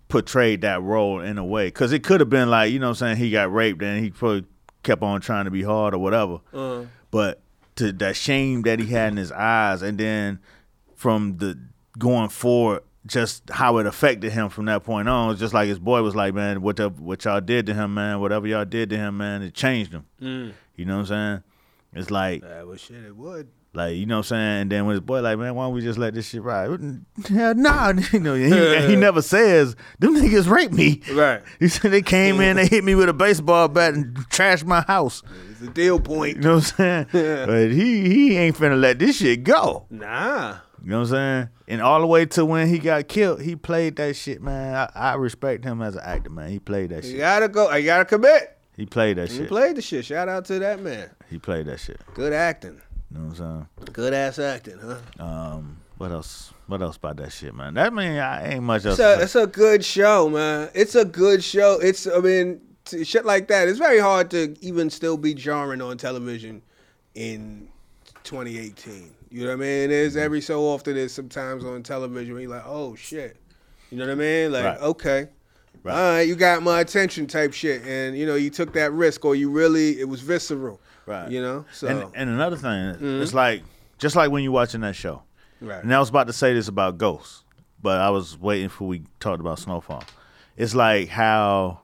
portrayed that role in a way, because it could have been like, you know what I'm saying, he got raped and he probably kept on trying to be hard or whatever, uh-huh. but to that shame that he had in his eyes, and then from the going forward, just how it affected him from that point on, just like his boy was like, man, what the, what y'all did to him, man, whatever y'all did to him, man, it changed him. Mm. You know what I'm saying? It's like, I wish shit it would. Like, you know what I'm saying? And then when his boy like, man, why don't we just let this shit ride? Hell nah. You know, he, and he never says, them niggas raped me. Right. He said they came in, they hit me with a baseball bat and trashed my house. It's a deal point. You know what I'm saying? Yeah. But he he ain't finna let this shit go. Nah. You know what I'm saying? And all the way to when he got killed, he played that shit, man. I, I respect him as an actor, man. He played that shit. You gotta go. You gotta commit. He played that he shit. He played the shit. Shout out to that man. He played that shit. Good acting. You know what I'm saying? Good ass acting, huh? Um, what else? What else about that shit, man? That mean I ain't much else. It's a, it's a good show, man. It's a good show. It's I mean t- shit like that. It's very hard to even still be jarring on television in twenty eighteen. You know what I mean? There's every so often there's sometimes on television where you're like, oh shit. You know what I mean? Like right. okay. Right. All right, you got my attention type shit, and you know you took that risk, or you really it was visceral. Right. You know? So And, and another thing, mm-hmm. it's like, just like when you're watching that show. Right. And I was about to say this about Ghost, but I was waiting for we talked about Snowfall. It's like how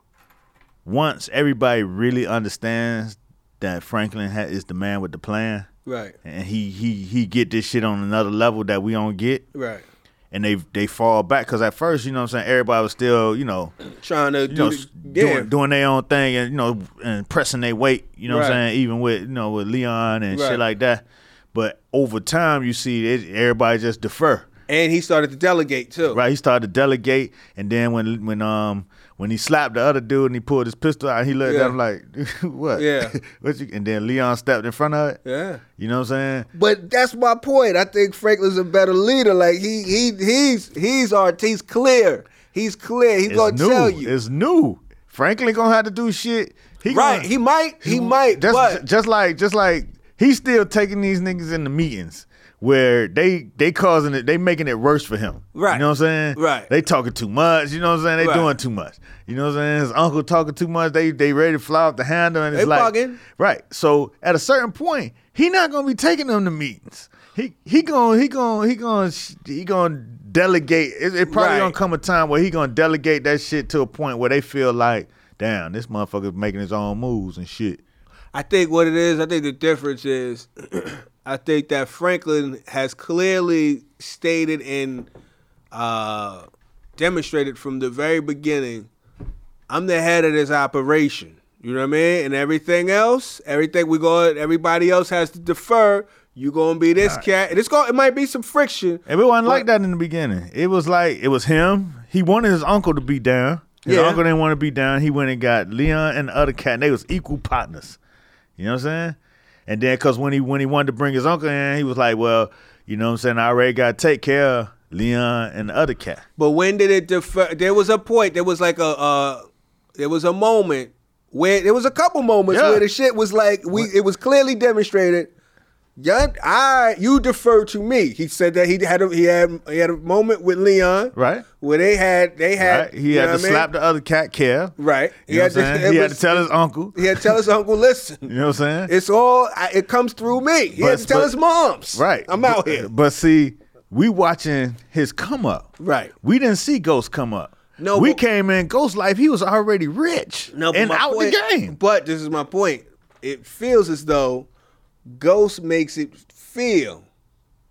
once everybody really understands that Franklin ha- is the man with the plan. Right. And he he he get this shit on another level that we don't get. Right. And they they fall back, because at first, you know what I'm saying, everybody was still, you know, trying to do know, the, yeah. doing, doing their own thing, and you know, and pressing their weight, you know right. what I'm saying, even with, you know, with Leon and right. shit like that. But over time, you see it, everybody just defer. And he started to delegate too. Right, he started to delegate, and then when when um when he slapped the other dude and he pulled his pistol out, he looked yeah. at him like, what? Yeah. what you? And then Leon stepped in front of it. Yeah. You know what I'm saying? But that's my point. I think Franklin's a better leader. Like he he he's he's art. He's clear. He's clear. He's it's gonna new. Tell you. It's new. Franklin gonna have to do shit. He right. Gonna, he might. He, he might. Just, but. just like just like he's still taking these niggas in the meetings. Where they they causing it, they making it worse for him. Right. You know what I'm saying? Right. They talking too much. You know what I'm saying? They right. doing too much. You know what I'm saying? His uncle talking too much. They they ready to fly off the handle, and it's they like bugging. Right. So at a certain point, he not gonna be taking them to meetings. He he gonna he gonna he gonna he gonna delegate. It, it probably right. gonna come a time where he gonna delegate that shit to a point where they feel like, damn, this motherfucker's making his own moves and shit. I think what it is. I think the difference is. I think that Franklin has clearly stated and uh, demonstrated from the very beginning, I'm the head of this operation. You know what I mean? And everything else, everything we go, everybody else has to defer. You gonna be this right. cat, and it's going. It might be some friction. And it wasn't but, like that in the beginning. It was like it was him. He wanted his uncle to be down. His yeah. uncle didn't want to be down. He went and got Leon and the other cat. And they was equal partners. You know what I'm saying? And then, because when he when he wanted to bring his uncle in, he was like, well, you know what I'm saying, I already got to take care of Leon and the other cat. But when did it defer? There was a point. There was like a, uh, there was a moment where, there was a couple moments yeah. where the shit was like, we. It was clearly demonstrated, yeah, I, you defer to me. He said that he had a, he had he had a moment with Leon, right? Where they had they had right. he had to slap the other cat care, right? He had to tell his uncle. He had to tell his uncle, listen, you know what I'm saying? It's all I, it comes through me. He but, had to tell but, his moms, right? I'm out but, here. But see, we watching his come up, right? We didn't see Ghost come up. No, we but, came in Ghost life. He was already rich no, and out point, the game. But this is my point. It feels as though. Ghost makes it feel,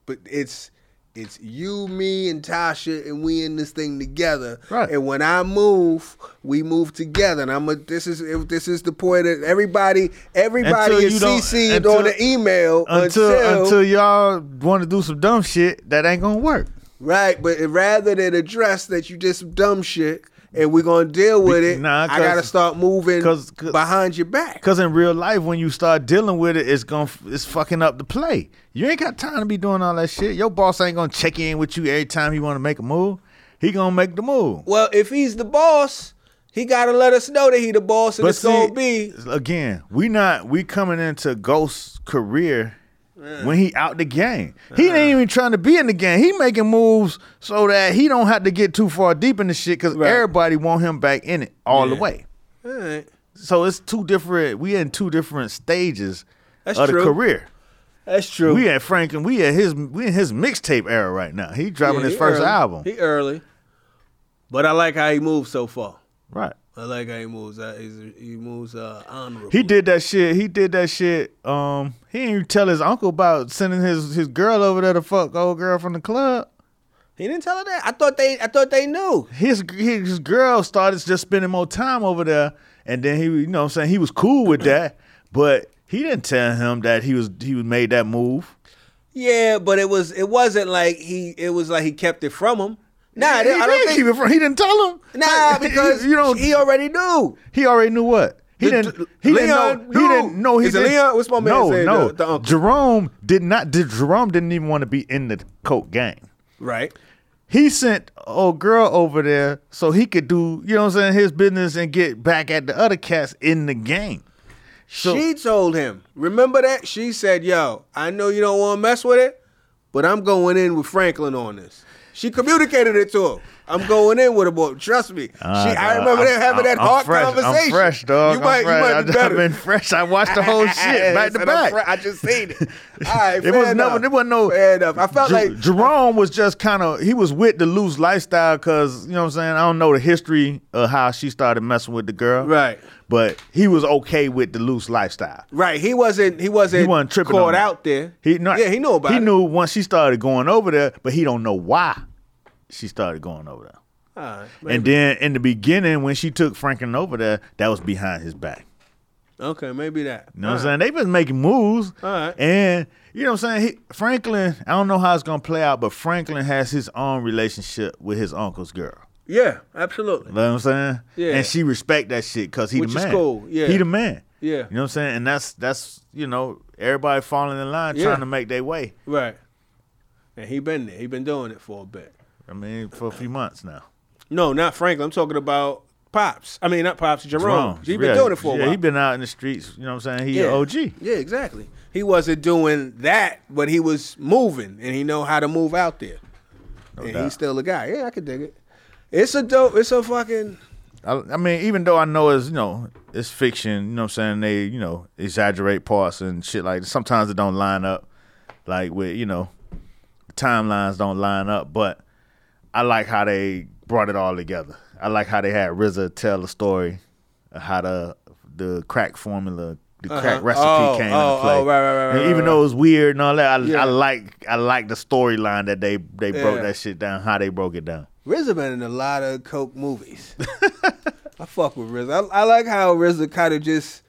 but it's it's you, me, and Tasha, and we in this thing together. Right. And when I move, we move together. And I'm a, this is this is the point of everybody. Everybody is C C'd until, on the email until until, until y'all want to do some dumb shit that ain't gonna work. Right, but rather than address that you did some dumb shit. and we're gonna deal with it. Nah, I gotta start moving cause, cause, behind your back. Cause in real life, when you start dealing with it, it's gonna it's fucking up the play. You ain't got time to be doing all that shit. Your boss ain't gonna check in with you every time he wanna make a move. He gonna make the move. Well, if he's the boss, he gotta let us know that he the boss, and but it's see, gonna be again. We not we coming into Ghost's career. When he out the game, he ain't even trying to be in the game. He making moves so that he don't have to get too far deep in the shit because right. everybody want him back in it all yeah. the way. All right. So it's two different. We in two different stages That's of true. the career. That's true. We at Franklin. We at his. We in his mixtape era right now. He dropping yeah, he his first early. album. He early, but I like how he moves so far. Right. I like how he moves. He moves uh, honorable. He did that shit. He did that shit. Um, he didn't even tell his uncle about sending his, his girl over there to fuck old girl from the club. He didn't tell her that. I thought they. I thought they knew. His his girl started just spending more time over there, and then he, you know, what I'm saying, he was cool with that, but he didn't tell him that he was he made that move. Yeah, but it was it wasn't like he. It was like he kept it from him. Nah, he, I don't didn't think keep it from, he didn't tell him. Nah, like, because you know he already knew. He already knew what he the, didn't. He Leon didn't know. Knew. He didn't know. He Is didn't, it Leon? What's my man no, saying? No, no. Jerome did not. Did, Jerome didn't even want to be in the coke gang. Right. He sent old girl over there so he could do, you know what I'm saying, his business and get back at the other cats in the gang. So, she told him. Remember that? She said, "Yo, I know you don't want to mess with it, but I'm going in with Franklin on this." She communicated it to him. I'm going in with a boy. Trust me. Uh, she, I remember uh, them having I'm, that hard I'm fresh, conversation. I'm fresh, dog. You might, I'm fresh. You might be better. I've been fresh. I watched the whole shit back to back. Fr- I just seen it. All right, fair it was enough. Never, it wasn't no. Fair enough. I felt J- like Jerome was just kind of. He was with the loose lifestyle because you know what I'm saying. I don't know the history of how she started messing with the girl. Right. But he was okay with the loose lifestyle. Right. He wasn't. He wasn't. He wasn't tripping caught out there. He not, yeah. He knew about. He it. He knew once she started going over there, but he don't know why. She started going over there. Right, and then in the beginning, when she took Franklin over there, that was behind his back. Okay, maybe that. You know All what I'm right. saying? They've been making moves. All right. And, you know what I'm saying? He, Franklin, I don't know how it's going to play out, but Franklin has his own relationship with his uncle's girl. Yeah, absolutely. You know what I'm saying? Yeah. And she respect that shit because he Which the man. Which is cool, yeah. He the man. Yeah. You know what I'm saying? And that's, that's you know, everybody falling in line yeah. trying to make their way. Right. And he been there. He been doing it for a bit. I mean, for a few months now. No, not Franklin. I'm talking about Pops. I mean, not Pops, Jerome. Jerome. He's been yeah. doing it for a yeah, while. Yeah, he's been out in the streets. You know what I'm saying? He yeah. an O G. Yeah, exactly. He wasn't doing that, but he was moving, and he know how to move out there. No and doubt. He's still a guy. Yeah, I can dig it. It's a dope. It's a fucking. I, I mean, even though I know it's, you know, it's fiction, you know what I'm saying? They, you know, exaggerate parts and shit like that. Sometimes it don't line up. Like with, you know, timelines don't line up, but I like how they brought it all together. I like how they had R Z A tell the story of how the the crack formula, the uh-huh. crack recipe oh, came oh, into play. Oh, right, right, right. And even though it was weird and all that, I, yeah. I like I like the storyline that they they yeah. broke that shit down, how they broke it down. R Z A been in a lot of coke movies. I fuck with R Z A. I, I like how R Z A kind of just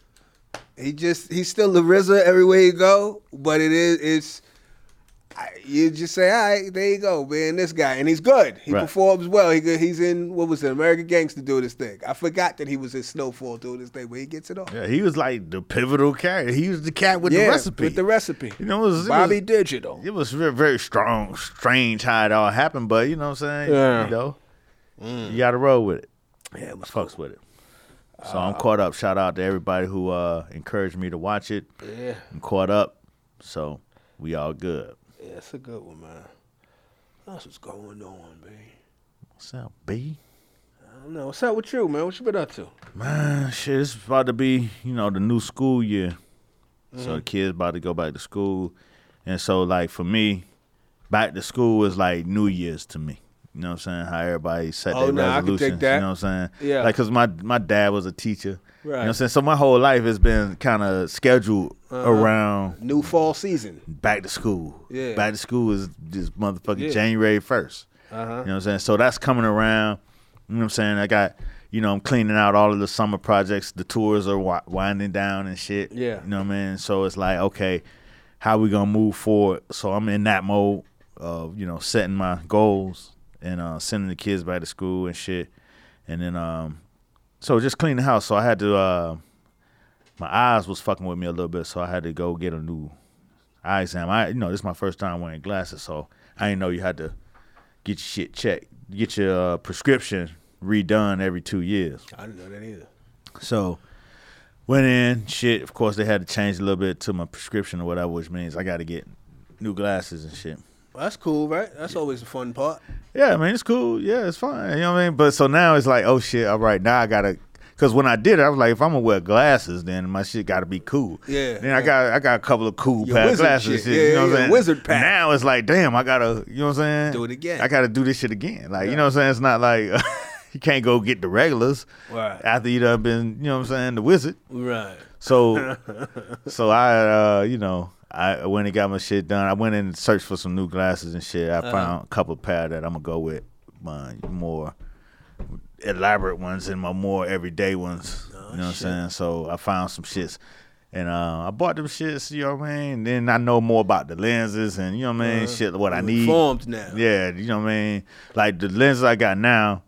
he just he's still the R Z A everywhere you go, but it is it's. You just say, all right, there you go, man, this guy. And he's good. He right. performs well. He good. He's in, what was it, American Gangster do this thing. I forgot that he was in Snowfall do this thing, but he gets it off. Yeah, he was like the pivotal character. He was the cat with yeah, the recipe. with the recipe. You know, it was, it Bobby was, Digital. It was very, very strong, strange how it all happened, but you know what I'm saying? Yeah. You know, mm. you got to roll with it. Yeah, it was fucks cool. with it. So uh, I'm caught up. Shout out to everybody who uh, encouraged me to watch it. Yeah. I'm caught up. So we all good. Yeah, that's a good one, man. That's what's going on, B. What's up, B? I don't know. What's up with you, man? What you been up to? Man, shit, it's about to be, you know, the new school year. Mm-hmm. So the kids about to go back to school. And so, like, for me, back to school is like New Year's to me. You know what I'm saying? How everybody set oh, their nah, resolutions. I can take that. You know what I'm saying? Yeah. Like, because my, my dad was a teacher. Right. You know what I'm saying? So my whole life has been kind of scheduled uh, around. New fall season. Back to school. Yeah. Back to school is this motherfucking yeah. January first. Uh-huh. You know what I'm saying? So that's coming around. You know what I'm saying? I got, you know, I'm cleaning out all of the summer projects. The tours are wi- winding down and shit. Yeah. You know what I mean? So it's like, okay, how we going to move forward? So I'm in that mode of, you know, setting my goals. And uh, sending the kids back to school and shit. And then, um, so just clean the house. So I had to, uh, my eyes was fucking with me a little bit, so I had to go get a new eye exam. I, you know, this is my first time wearing glasses, so I didn't know you had to get your shit checked, get your uh, prescription redone every two years. I didn't know that either. So went in, shit. Of course, they had to change a little bit to my prescription or whatever, which means I got to get new glasses and shit. Well, that's cool, right? That's yeah. always the fun part. Yeah, I mean, it's cool. Yeah, it's fine. You know what I mean? But so now it's like, oh, shit, all right, now I got to, because when I did it, I was like, if I'm going to wear glasses, then my shit got to be cool. Yeah. Then yeah. I got I got a couple of cool pair of glasses. Shit. Yeah, you know what yeah, I'm saying? Wizard pack. Now it's like, damn, I got to, you know what I'm saying? Do it again. I got to do this shit again. Like, yeah. you know what I'm saying? It's not like you can't go get the regulars right. after you done been, you know what I'm saying, the wizard. Right. So, so I, uh, you know. I went and got my shit done. I went and searched for some new glasses and shit. I uh-huh. found a couple of pair that I'm gonna go with my more elaborate ones and my more everyday ones. Oh, you know shit. What I'm saying? So I found some shits, and uh, I bought them shits. You know what I mean? Then I know more about the lenses and you know what I mean. Uh, shit, what I need. Informed now. Yeah, you know what I mean. Like the lenses I got now,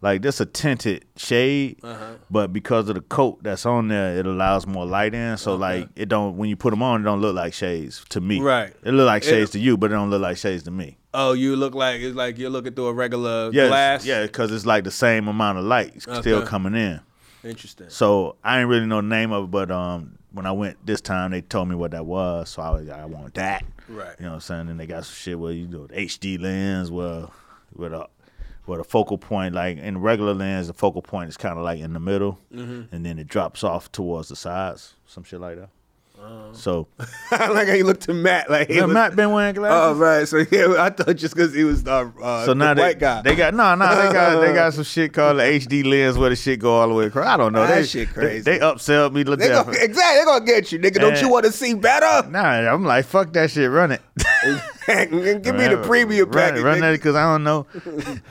like this a tinted shade, uh-huh. but because of the coat that's on there, it allows more light in. So okay. like it don't when you put them on, it don't look like shades to me. Right. It look like shades it, to you, but it don't look like shades to me. Oh, you look like it's like you're looking through a regular yes, glass. Yeah, because it's like the same amount of light okay. still coming in. Interesting. So I didn't really know the name of it, but um, when I went this time, they told me what that was. So I was like, I want that. Right. You know what I'm saying? Then they got some shit where you do the H D lens, where with a Well, the focal point, like in regular lens, the focal point is kind of like in the middle, mm-hmm. and then it drops off towards the sides, some shit like that. Um. So, I like how you look to Matt, like he yeah, looked, Matt been wearing glasses. Oh right, so yeah, I thought just because he was uh, uh, so the now white they, guy. They got no, no, they got they got some shit called the H D lens where the shit go all the way across. I don't know that they, shit crazy. They, they upsell me. Look they gonna, exactly, they gonna get you, nigga. Don't and, you want to see better? Nah, I'm like fuck that shit. Run it. Give me the premium package. Run, run that because I don't know.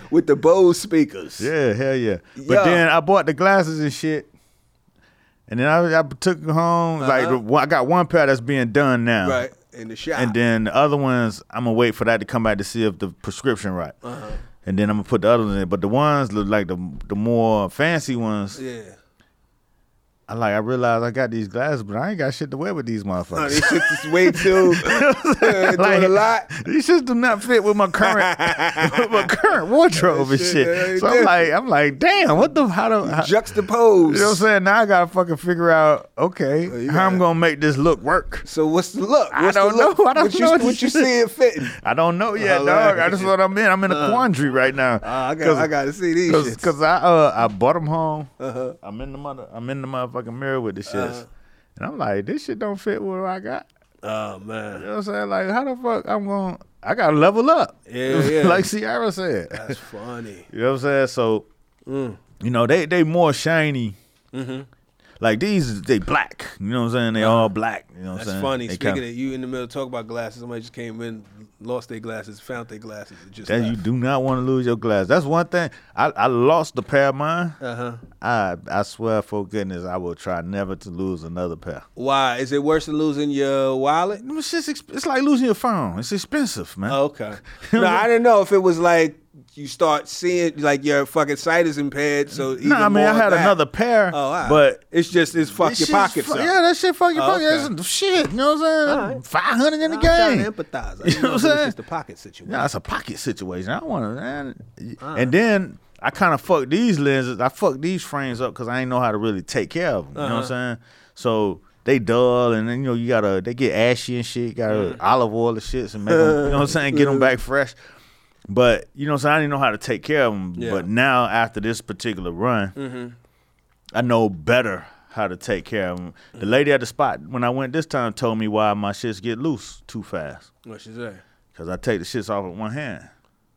With the Bose speakers. Yeah, hell yeah. But Yo. then I bought the glasses and shit. And then I, I took them home. Uh-huh. Like I got one pair that's being done now. Right, in the shop. And then the other ones, I'm going to wait for that to come back to see if the prescription right. Uh-huh. And then I'm going to put the other ones in. But the ones, look like the the more fancy ones. Yeah. I like. I realized I got these glasses, but I ain't got shit to wear with these motherfuckers. No, these shits is way too uh, like, doing a lot. These shits do not fit with my current with my current wardrobe and shit. shit. So I'm like, I'm like, damn, what the how do how, juxtapose? You know what I'm saying? Now I gotta fucking figure out, okay, well, how I'm gonna make this look work. So what's the look? What's I don't look? know. I don't what know you, what you see it fitting. I don't know yet, oh, dog. That's what I'm in. I'm in uh, a quandary right now. Uh, I got, I gotta see these shits because I uh, I bought them home. Uh-huh. I'm in the mother. I'm in the mother. Fucking mirror with this shit, uh, and I'm like, this shit don't fit what I got. Oh man, you know what I'm saying? Like, how the fuck I'm gonna? I gotta level up. Yeah, yeah. Like Ciara said, that's funny. You know what I'm saying? So, mm. you know, they they more shiny. Mm-hmm. Like these, they black. You know what I'm saying? They uh, all black. You know what I'm saying? That's funny. They Speaking kinda, of you in the middle of talk about glasses, somebody just came in, lost their glasses, found their glasses. And just that you do not want to lose your glasses. That's one thing. I, I lost the pair of mine. Uh-huh. I I swear for goodness, I will try never to lose another pair. Why? Is it worse than losing your wallet? It's just, it's like losing your phone. It's expensive, man. Oh, okay. No, I didn't know if it was like, you start seeing like your fucking sight is impaired, so even no. I mean, more I had another pair, oh, right. but it's just it's fuck your pockets fu- up. Yeah, that shit fuck your oh, pockets. Okay. Shit, you know what I'm saying? Right. Five hundred in the I'm game. Trying to empathize. Like, you, you know what I'm saying? It's the pocket situation. Yeah, it's a pocket situation. I want to, right. and then I kind of fucked these lenses. I fucked these frames up because I ain't know how to really take care of them. Uh-huh. You know what I'm saying? So they dull, and then you know you gotta they get ashy and shit. You gotta mm. olive oil the shits and make them. You know what I'm saying? Get them back fresh. But, you know, so I didn't know how to take care of them. Yeah. But now, after this particular run, mm-hmm. I know better how to take care of them. The mm-hmm. lady at the spot, when I went this time, told me why my shits get loose too fast. What she say? Because I take the shits off with one hand.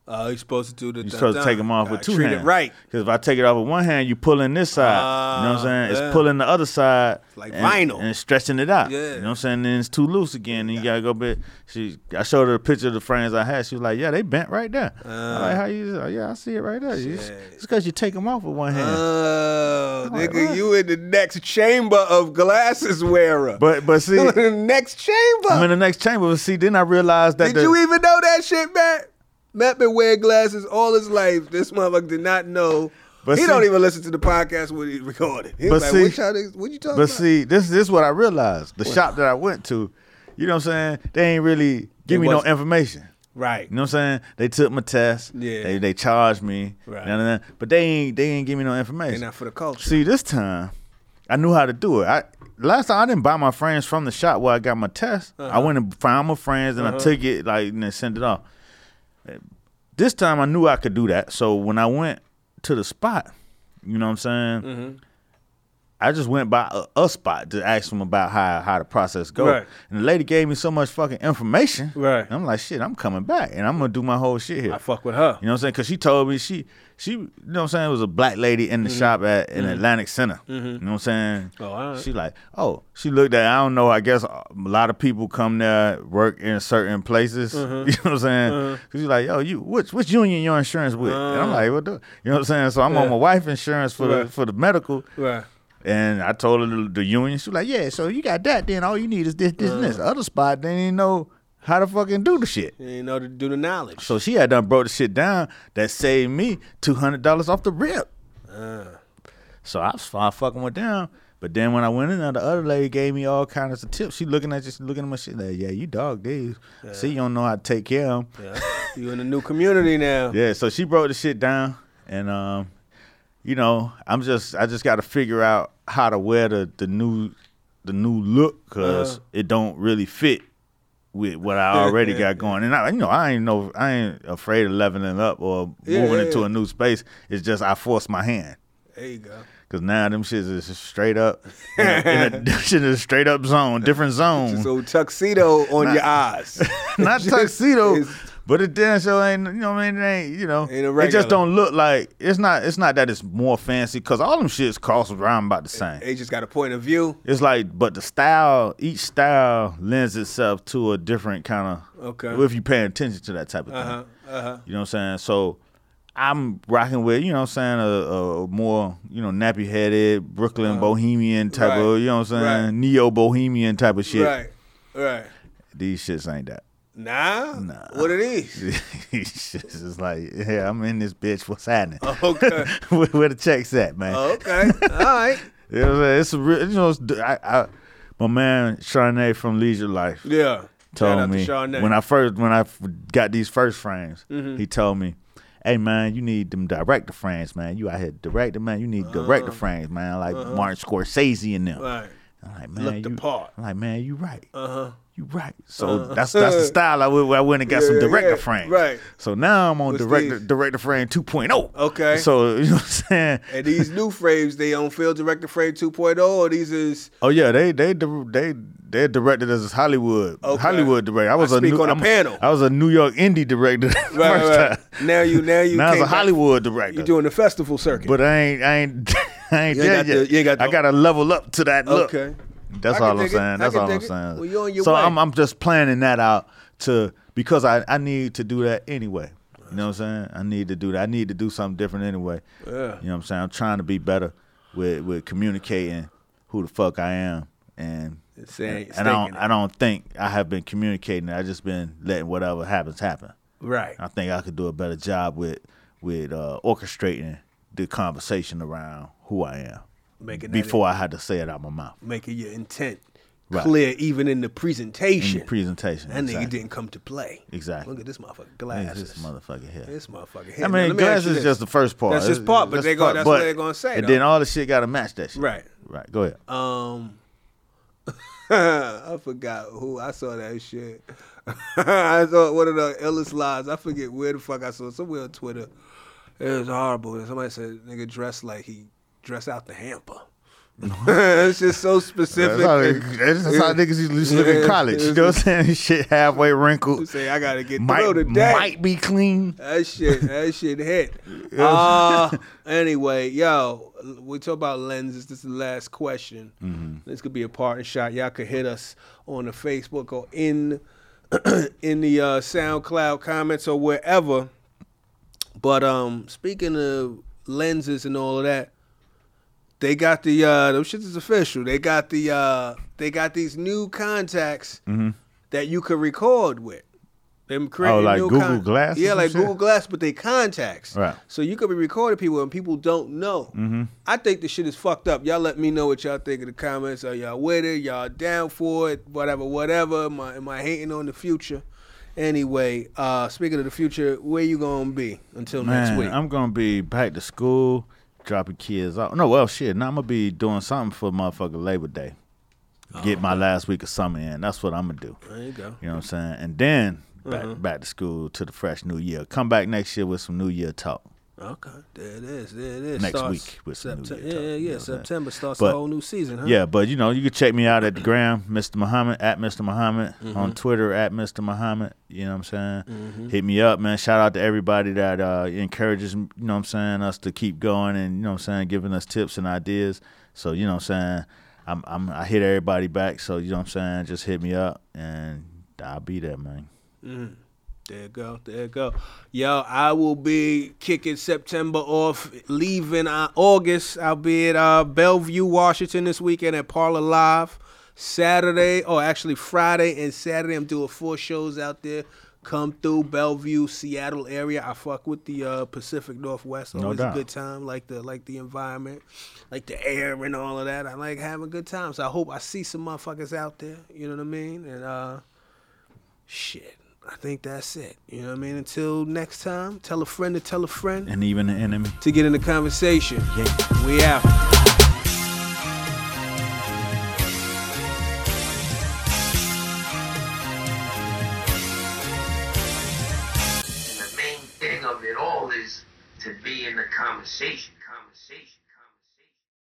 Oh, uh, you're supposed to do the You're supposed down. to take them off with two treat hands. Treat it right. Because if I take it off with one hand, you pulling this side. Uh, you know what I'm saying? Yeah. It's pulling the other side. It's like and, vinyl. And it's stretching it out. Yeah. You know what I'm saying? Then it's too loose again. And you got to go bit. She, I showed her a picture of the frames I had. She was like, yeah, they bent right there. Uh, I'm like, how you? Oh, yeah, I see it right there. It's because you take them off with one hand. Oh, I'm nigga, like, you in the next chamber of glasses wearer. But, but see. I'm in the next chamber. I'm in the next chamber. But see, then I realized that. Did the, you even know that shit, man? Matt been wearing glasses all his life. This motherfucker did not know But he see, don't even listen to the podcast when he recorded. He was like, see, what, y'all, what you talking but about? But see, this, this is what I realized. The what? shop that I went to, you know what I'm saying, they ain't really give it me wasn't. no information. Right. You know what I'm saying? They took my test. Yeah. They they charged me. Right. Nah, nah, nah, but they ain't they ain't give me no information. They're not for the culture. See, this time, I knew how to do it. I Last time I didn't buy my friends from the shop where I got my test. Uh-huh. I went and found my friends and uh-huh. I took it like and then sent it off. This time I knew I could do that. So when I went to the spot, you know what I'm saying? Mm-hmm. I just went by a, a spot to ask them about how, how the process goes. Right. And the lady gave me so much fucking information. Right. I'm like, shit, I'm coming back. And I'm going to do my whole shit here. I fuck with her. You know what I'm saying? Because she told me she, she, you know what I'm saying, it was a black lady in the mm-hmm. shop at in mm-hmm. Atlantic Center. Mm-hmm. You know what I'm saying? Oh, all right. She like, oh, she looked at, I don't know, I guess a lot of people come there, work in certain places. Mm-hmm. You know what I'm saying? Mm-hmm. She's like, yo, you, which, which union your insurance with? Uh, and I'm like, what the, you know what I'm saying? So I'm yeah. on my wife's insurance for, right. the, for the medical. Right. And I told her the, the union. She was like, yeah, so you got that, then all you need is this, this, uh, and this. The other spot, they didn't know how to fucking do the shit. They didn't know to do the knowledge. So she had done broke the shit down that saved me two hundred dollars off the rip. Uh. So I was fine fucking went down. But then when I went in there, the other lady gave me all kinds of tips. She looking at just looking at my shit like, yeah, you dog these. Yeah. See, you don't know how to take care of them. Yeah. You in a new community now. Yeah, so she broke the shit down. And, um, you know, I'm just I just got to figure out how to wear the, the new the new look because uh, it don't really fit with what I already yeah, got going. And I, you know, I ain't no, I ain't afraid of leveling up or yeah, moving yeah, into yeah. a new space. It's just I force my hand. There you go. Because now them shits is straight up, in a, in a, this shit is straight up zone, different zone. So tuxedo on not, your eyes, not tuxedo. But it damn show ain't, you know what I mean? It ain't, you know, ain't it just don't look like, it's not It's not that it's more fancy, because all them shits cost around about the same. They just got a point of view. It's like, but the style, each style lends itself to a different kind of, okay. if you pay attention to that type of uh-huh, thing. Uh-huh. You know what I'm saying? So I'm rocking with, you know what I'm saying, a, a more, you know, nappy-headed, Brooklyn uh-huh. Bohemian type right. of, you know what I'm saying, right. neo-Bohemian type of shit. Right, right. These shits ain't that. Nah? Nah. What it is? It's just like, yeah, I'm in this bitch. What's happening? Oh, okay. where, where the checks at, man? Oh, okay. All right. You know what I'm saying? It's a real, you know, it's, I, I, my man Charnay from Leisure Life yeah. told me, when I first, when I got these first frames, mm-hmm. he told me, hey, man, you need them director frames, man. You out here director, man. You need director uh-huh. frames, man, like uh-huh. Martin Scorsese and them. Right. I'm like, man, Look you, the part. I'm like, man, you right. Uh-huh. You right. So uh, that's that's the style I went, I went and got yeah, some director yeah, frames. Right. So now I'm on What's director these? director frame two point oh. Okay. So you know what I'm saying? And these new frames, they on field director frame two point oh or these is Oh yeah, they they they they're directed as Hollywood. Okay. Hollywood director. I was I a speak new, on a panel. I was a New York indie director. Right, right. Time. Now you now you Now I'm a Hollywood director. You're doing the festival circuit. But I ain't I ain't I ain't there yet. The, you got the, I gotta level up to that look. Okay. That's all I'm saying. That's all I'm saying. Well, so I'm, I'm just planning that out to because I, I need to do that anyway. You know what I'm saying? I need to do that. I need to do something different anyway. Yeah. You know what I'm saying? I'm trying to be better with with communicating who the fuck I am, and and I don't I don't think I have been communicating. I just been letting whatever happens happen. Right. I think I could do a better job with with uh, orchestrating the conversation around who I am. Making before I had to say it out my mouth. Making your intent right. clear even in the presentation. In the presentation. That exactly. nigga didn't come to play. Exactly. Look at this motherfucker glasses. Look at this motherfucker here. This motherfucker here. I mean, now, glasses is just the first part. That's just part, but that's, they go, part, that's but, what they're going to say. And though. Then all the shit got to match that shit. Right. Right. Go ahead. Um, I forgot who I saw that shit. I saw one of the illest lies. I forget where the fuck I saw it. Somewhere on Twitter. It was horrible. And somebody said, nigga dressed like he dress out the hamper. It's just so specific. That's how, they, that's how niggas used to live in college. You know what I'm saying? Shit halfway wrinkled. Say I gotta get might, through today. Might be clean. That shit. That shit hit. Uh, anyway, yo, we talk about lenses. This is the last question. Mm-hmm. This could be a parting shot. Y'all could hit us on the Facebook or in in the uh, SoundCloud comments or wherever. But um, speaking of lenses and all of that. They got the uh, those shits is official. They got the uh, they got these new contacts mm-hmm. that you could record with. Them creating oh, like new Google Glass? Yeah, like shit? Google Glass, but they contacts. Right. So you could be recording people and people don't know. Mm-hmm. I think this shit is fucked up. Y'all let me know what y'all think in the comments. Are y'all with it? Y'all down for it? Whatever, whatever. Am I, am I hating on the future? Anyway, uh, speaking of the future, where you going to be until Man, next week? I'm going to be back to school, dropping kids off. No, well, shit. Now I'm going to be doing something for motherfucking Labor Day. Oh, Get my man. last week of summer in. That's what I'm going to do. There you go. You know what I'm saying? And then... Back, mm-hmm. back to school to the fresh new year. Come back next year with some new year talk. Okay, there it is. There it is. Next starts week with some Septem- new year yeah, talk. Yeah, yeah, you know September starts but, a whole new season, huh? Yeah, but you know, you can check me out at the gram, Mister Muhammad, at Mister Muhammad, mm-hmm. on Twitter, at Mister Muhammad. You know what I'm saying? Mm-hmm. Hit me up, man. Shout out to everybody that uh, encourages, you know what I'm saying, us to keep going and, you know what I'm saying, giving us tips and ideas. So, you know what I'm saying, I'm, I'm, I hit everybody back. So, you know what I'm saying, just hit me up and I'll be there, man. Mm. There you go, there you go. Yo, I will be kicking September off, leaving uh, August. I'll be at uh, Bellevue, Washington this weekend at Parlor Live. Saturday, or actually Friday and Saturday, I'm doing four shows out there. Come through Bellevue, Seattle area. I fuck with the uh, Pacific Northwest. Always no a good time. Like the like the environment, like the air and all of that. I like having good times. So I hope I see some motherfuckers out there. You know what I mean? And uh, shit. I think that's it. You know what I mean? Until next time, tell a friend to tell a friend. And even an enemy. To get in the conversation. Yeah. We out. And the main thing of it all is to be in the conversation.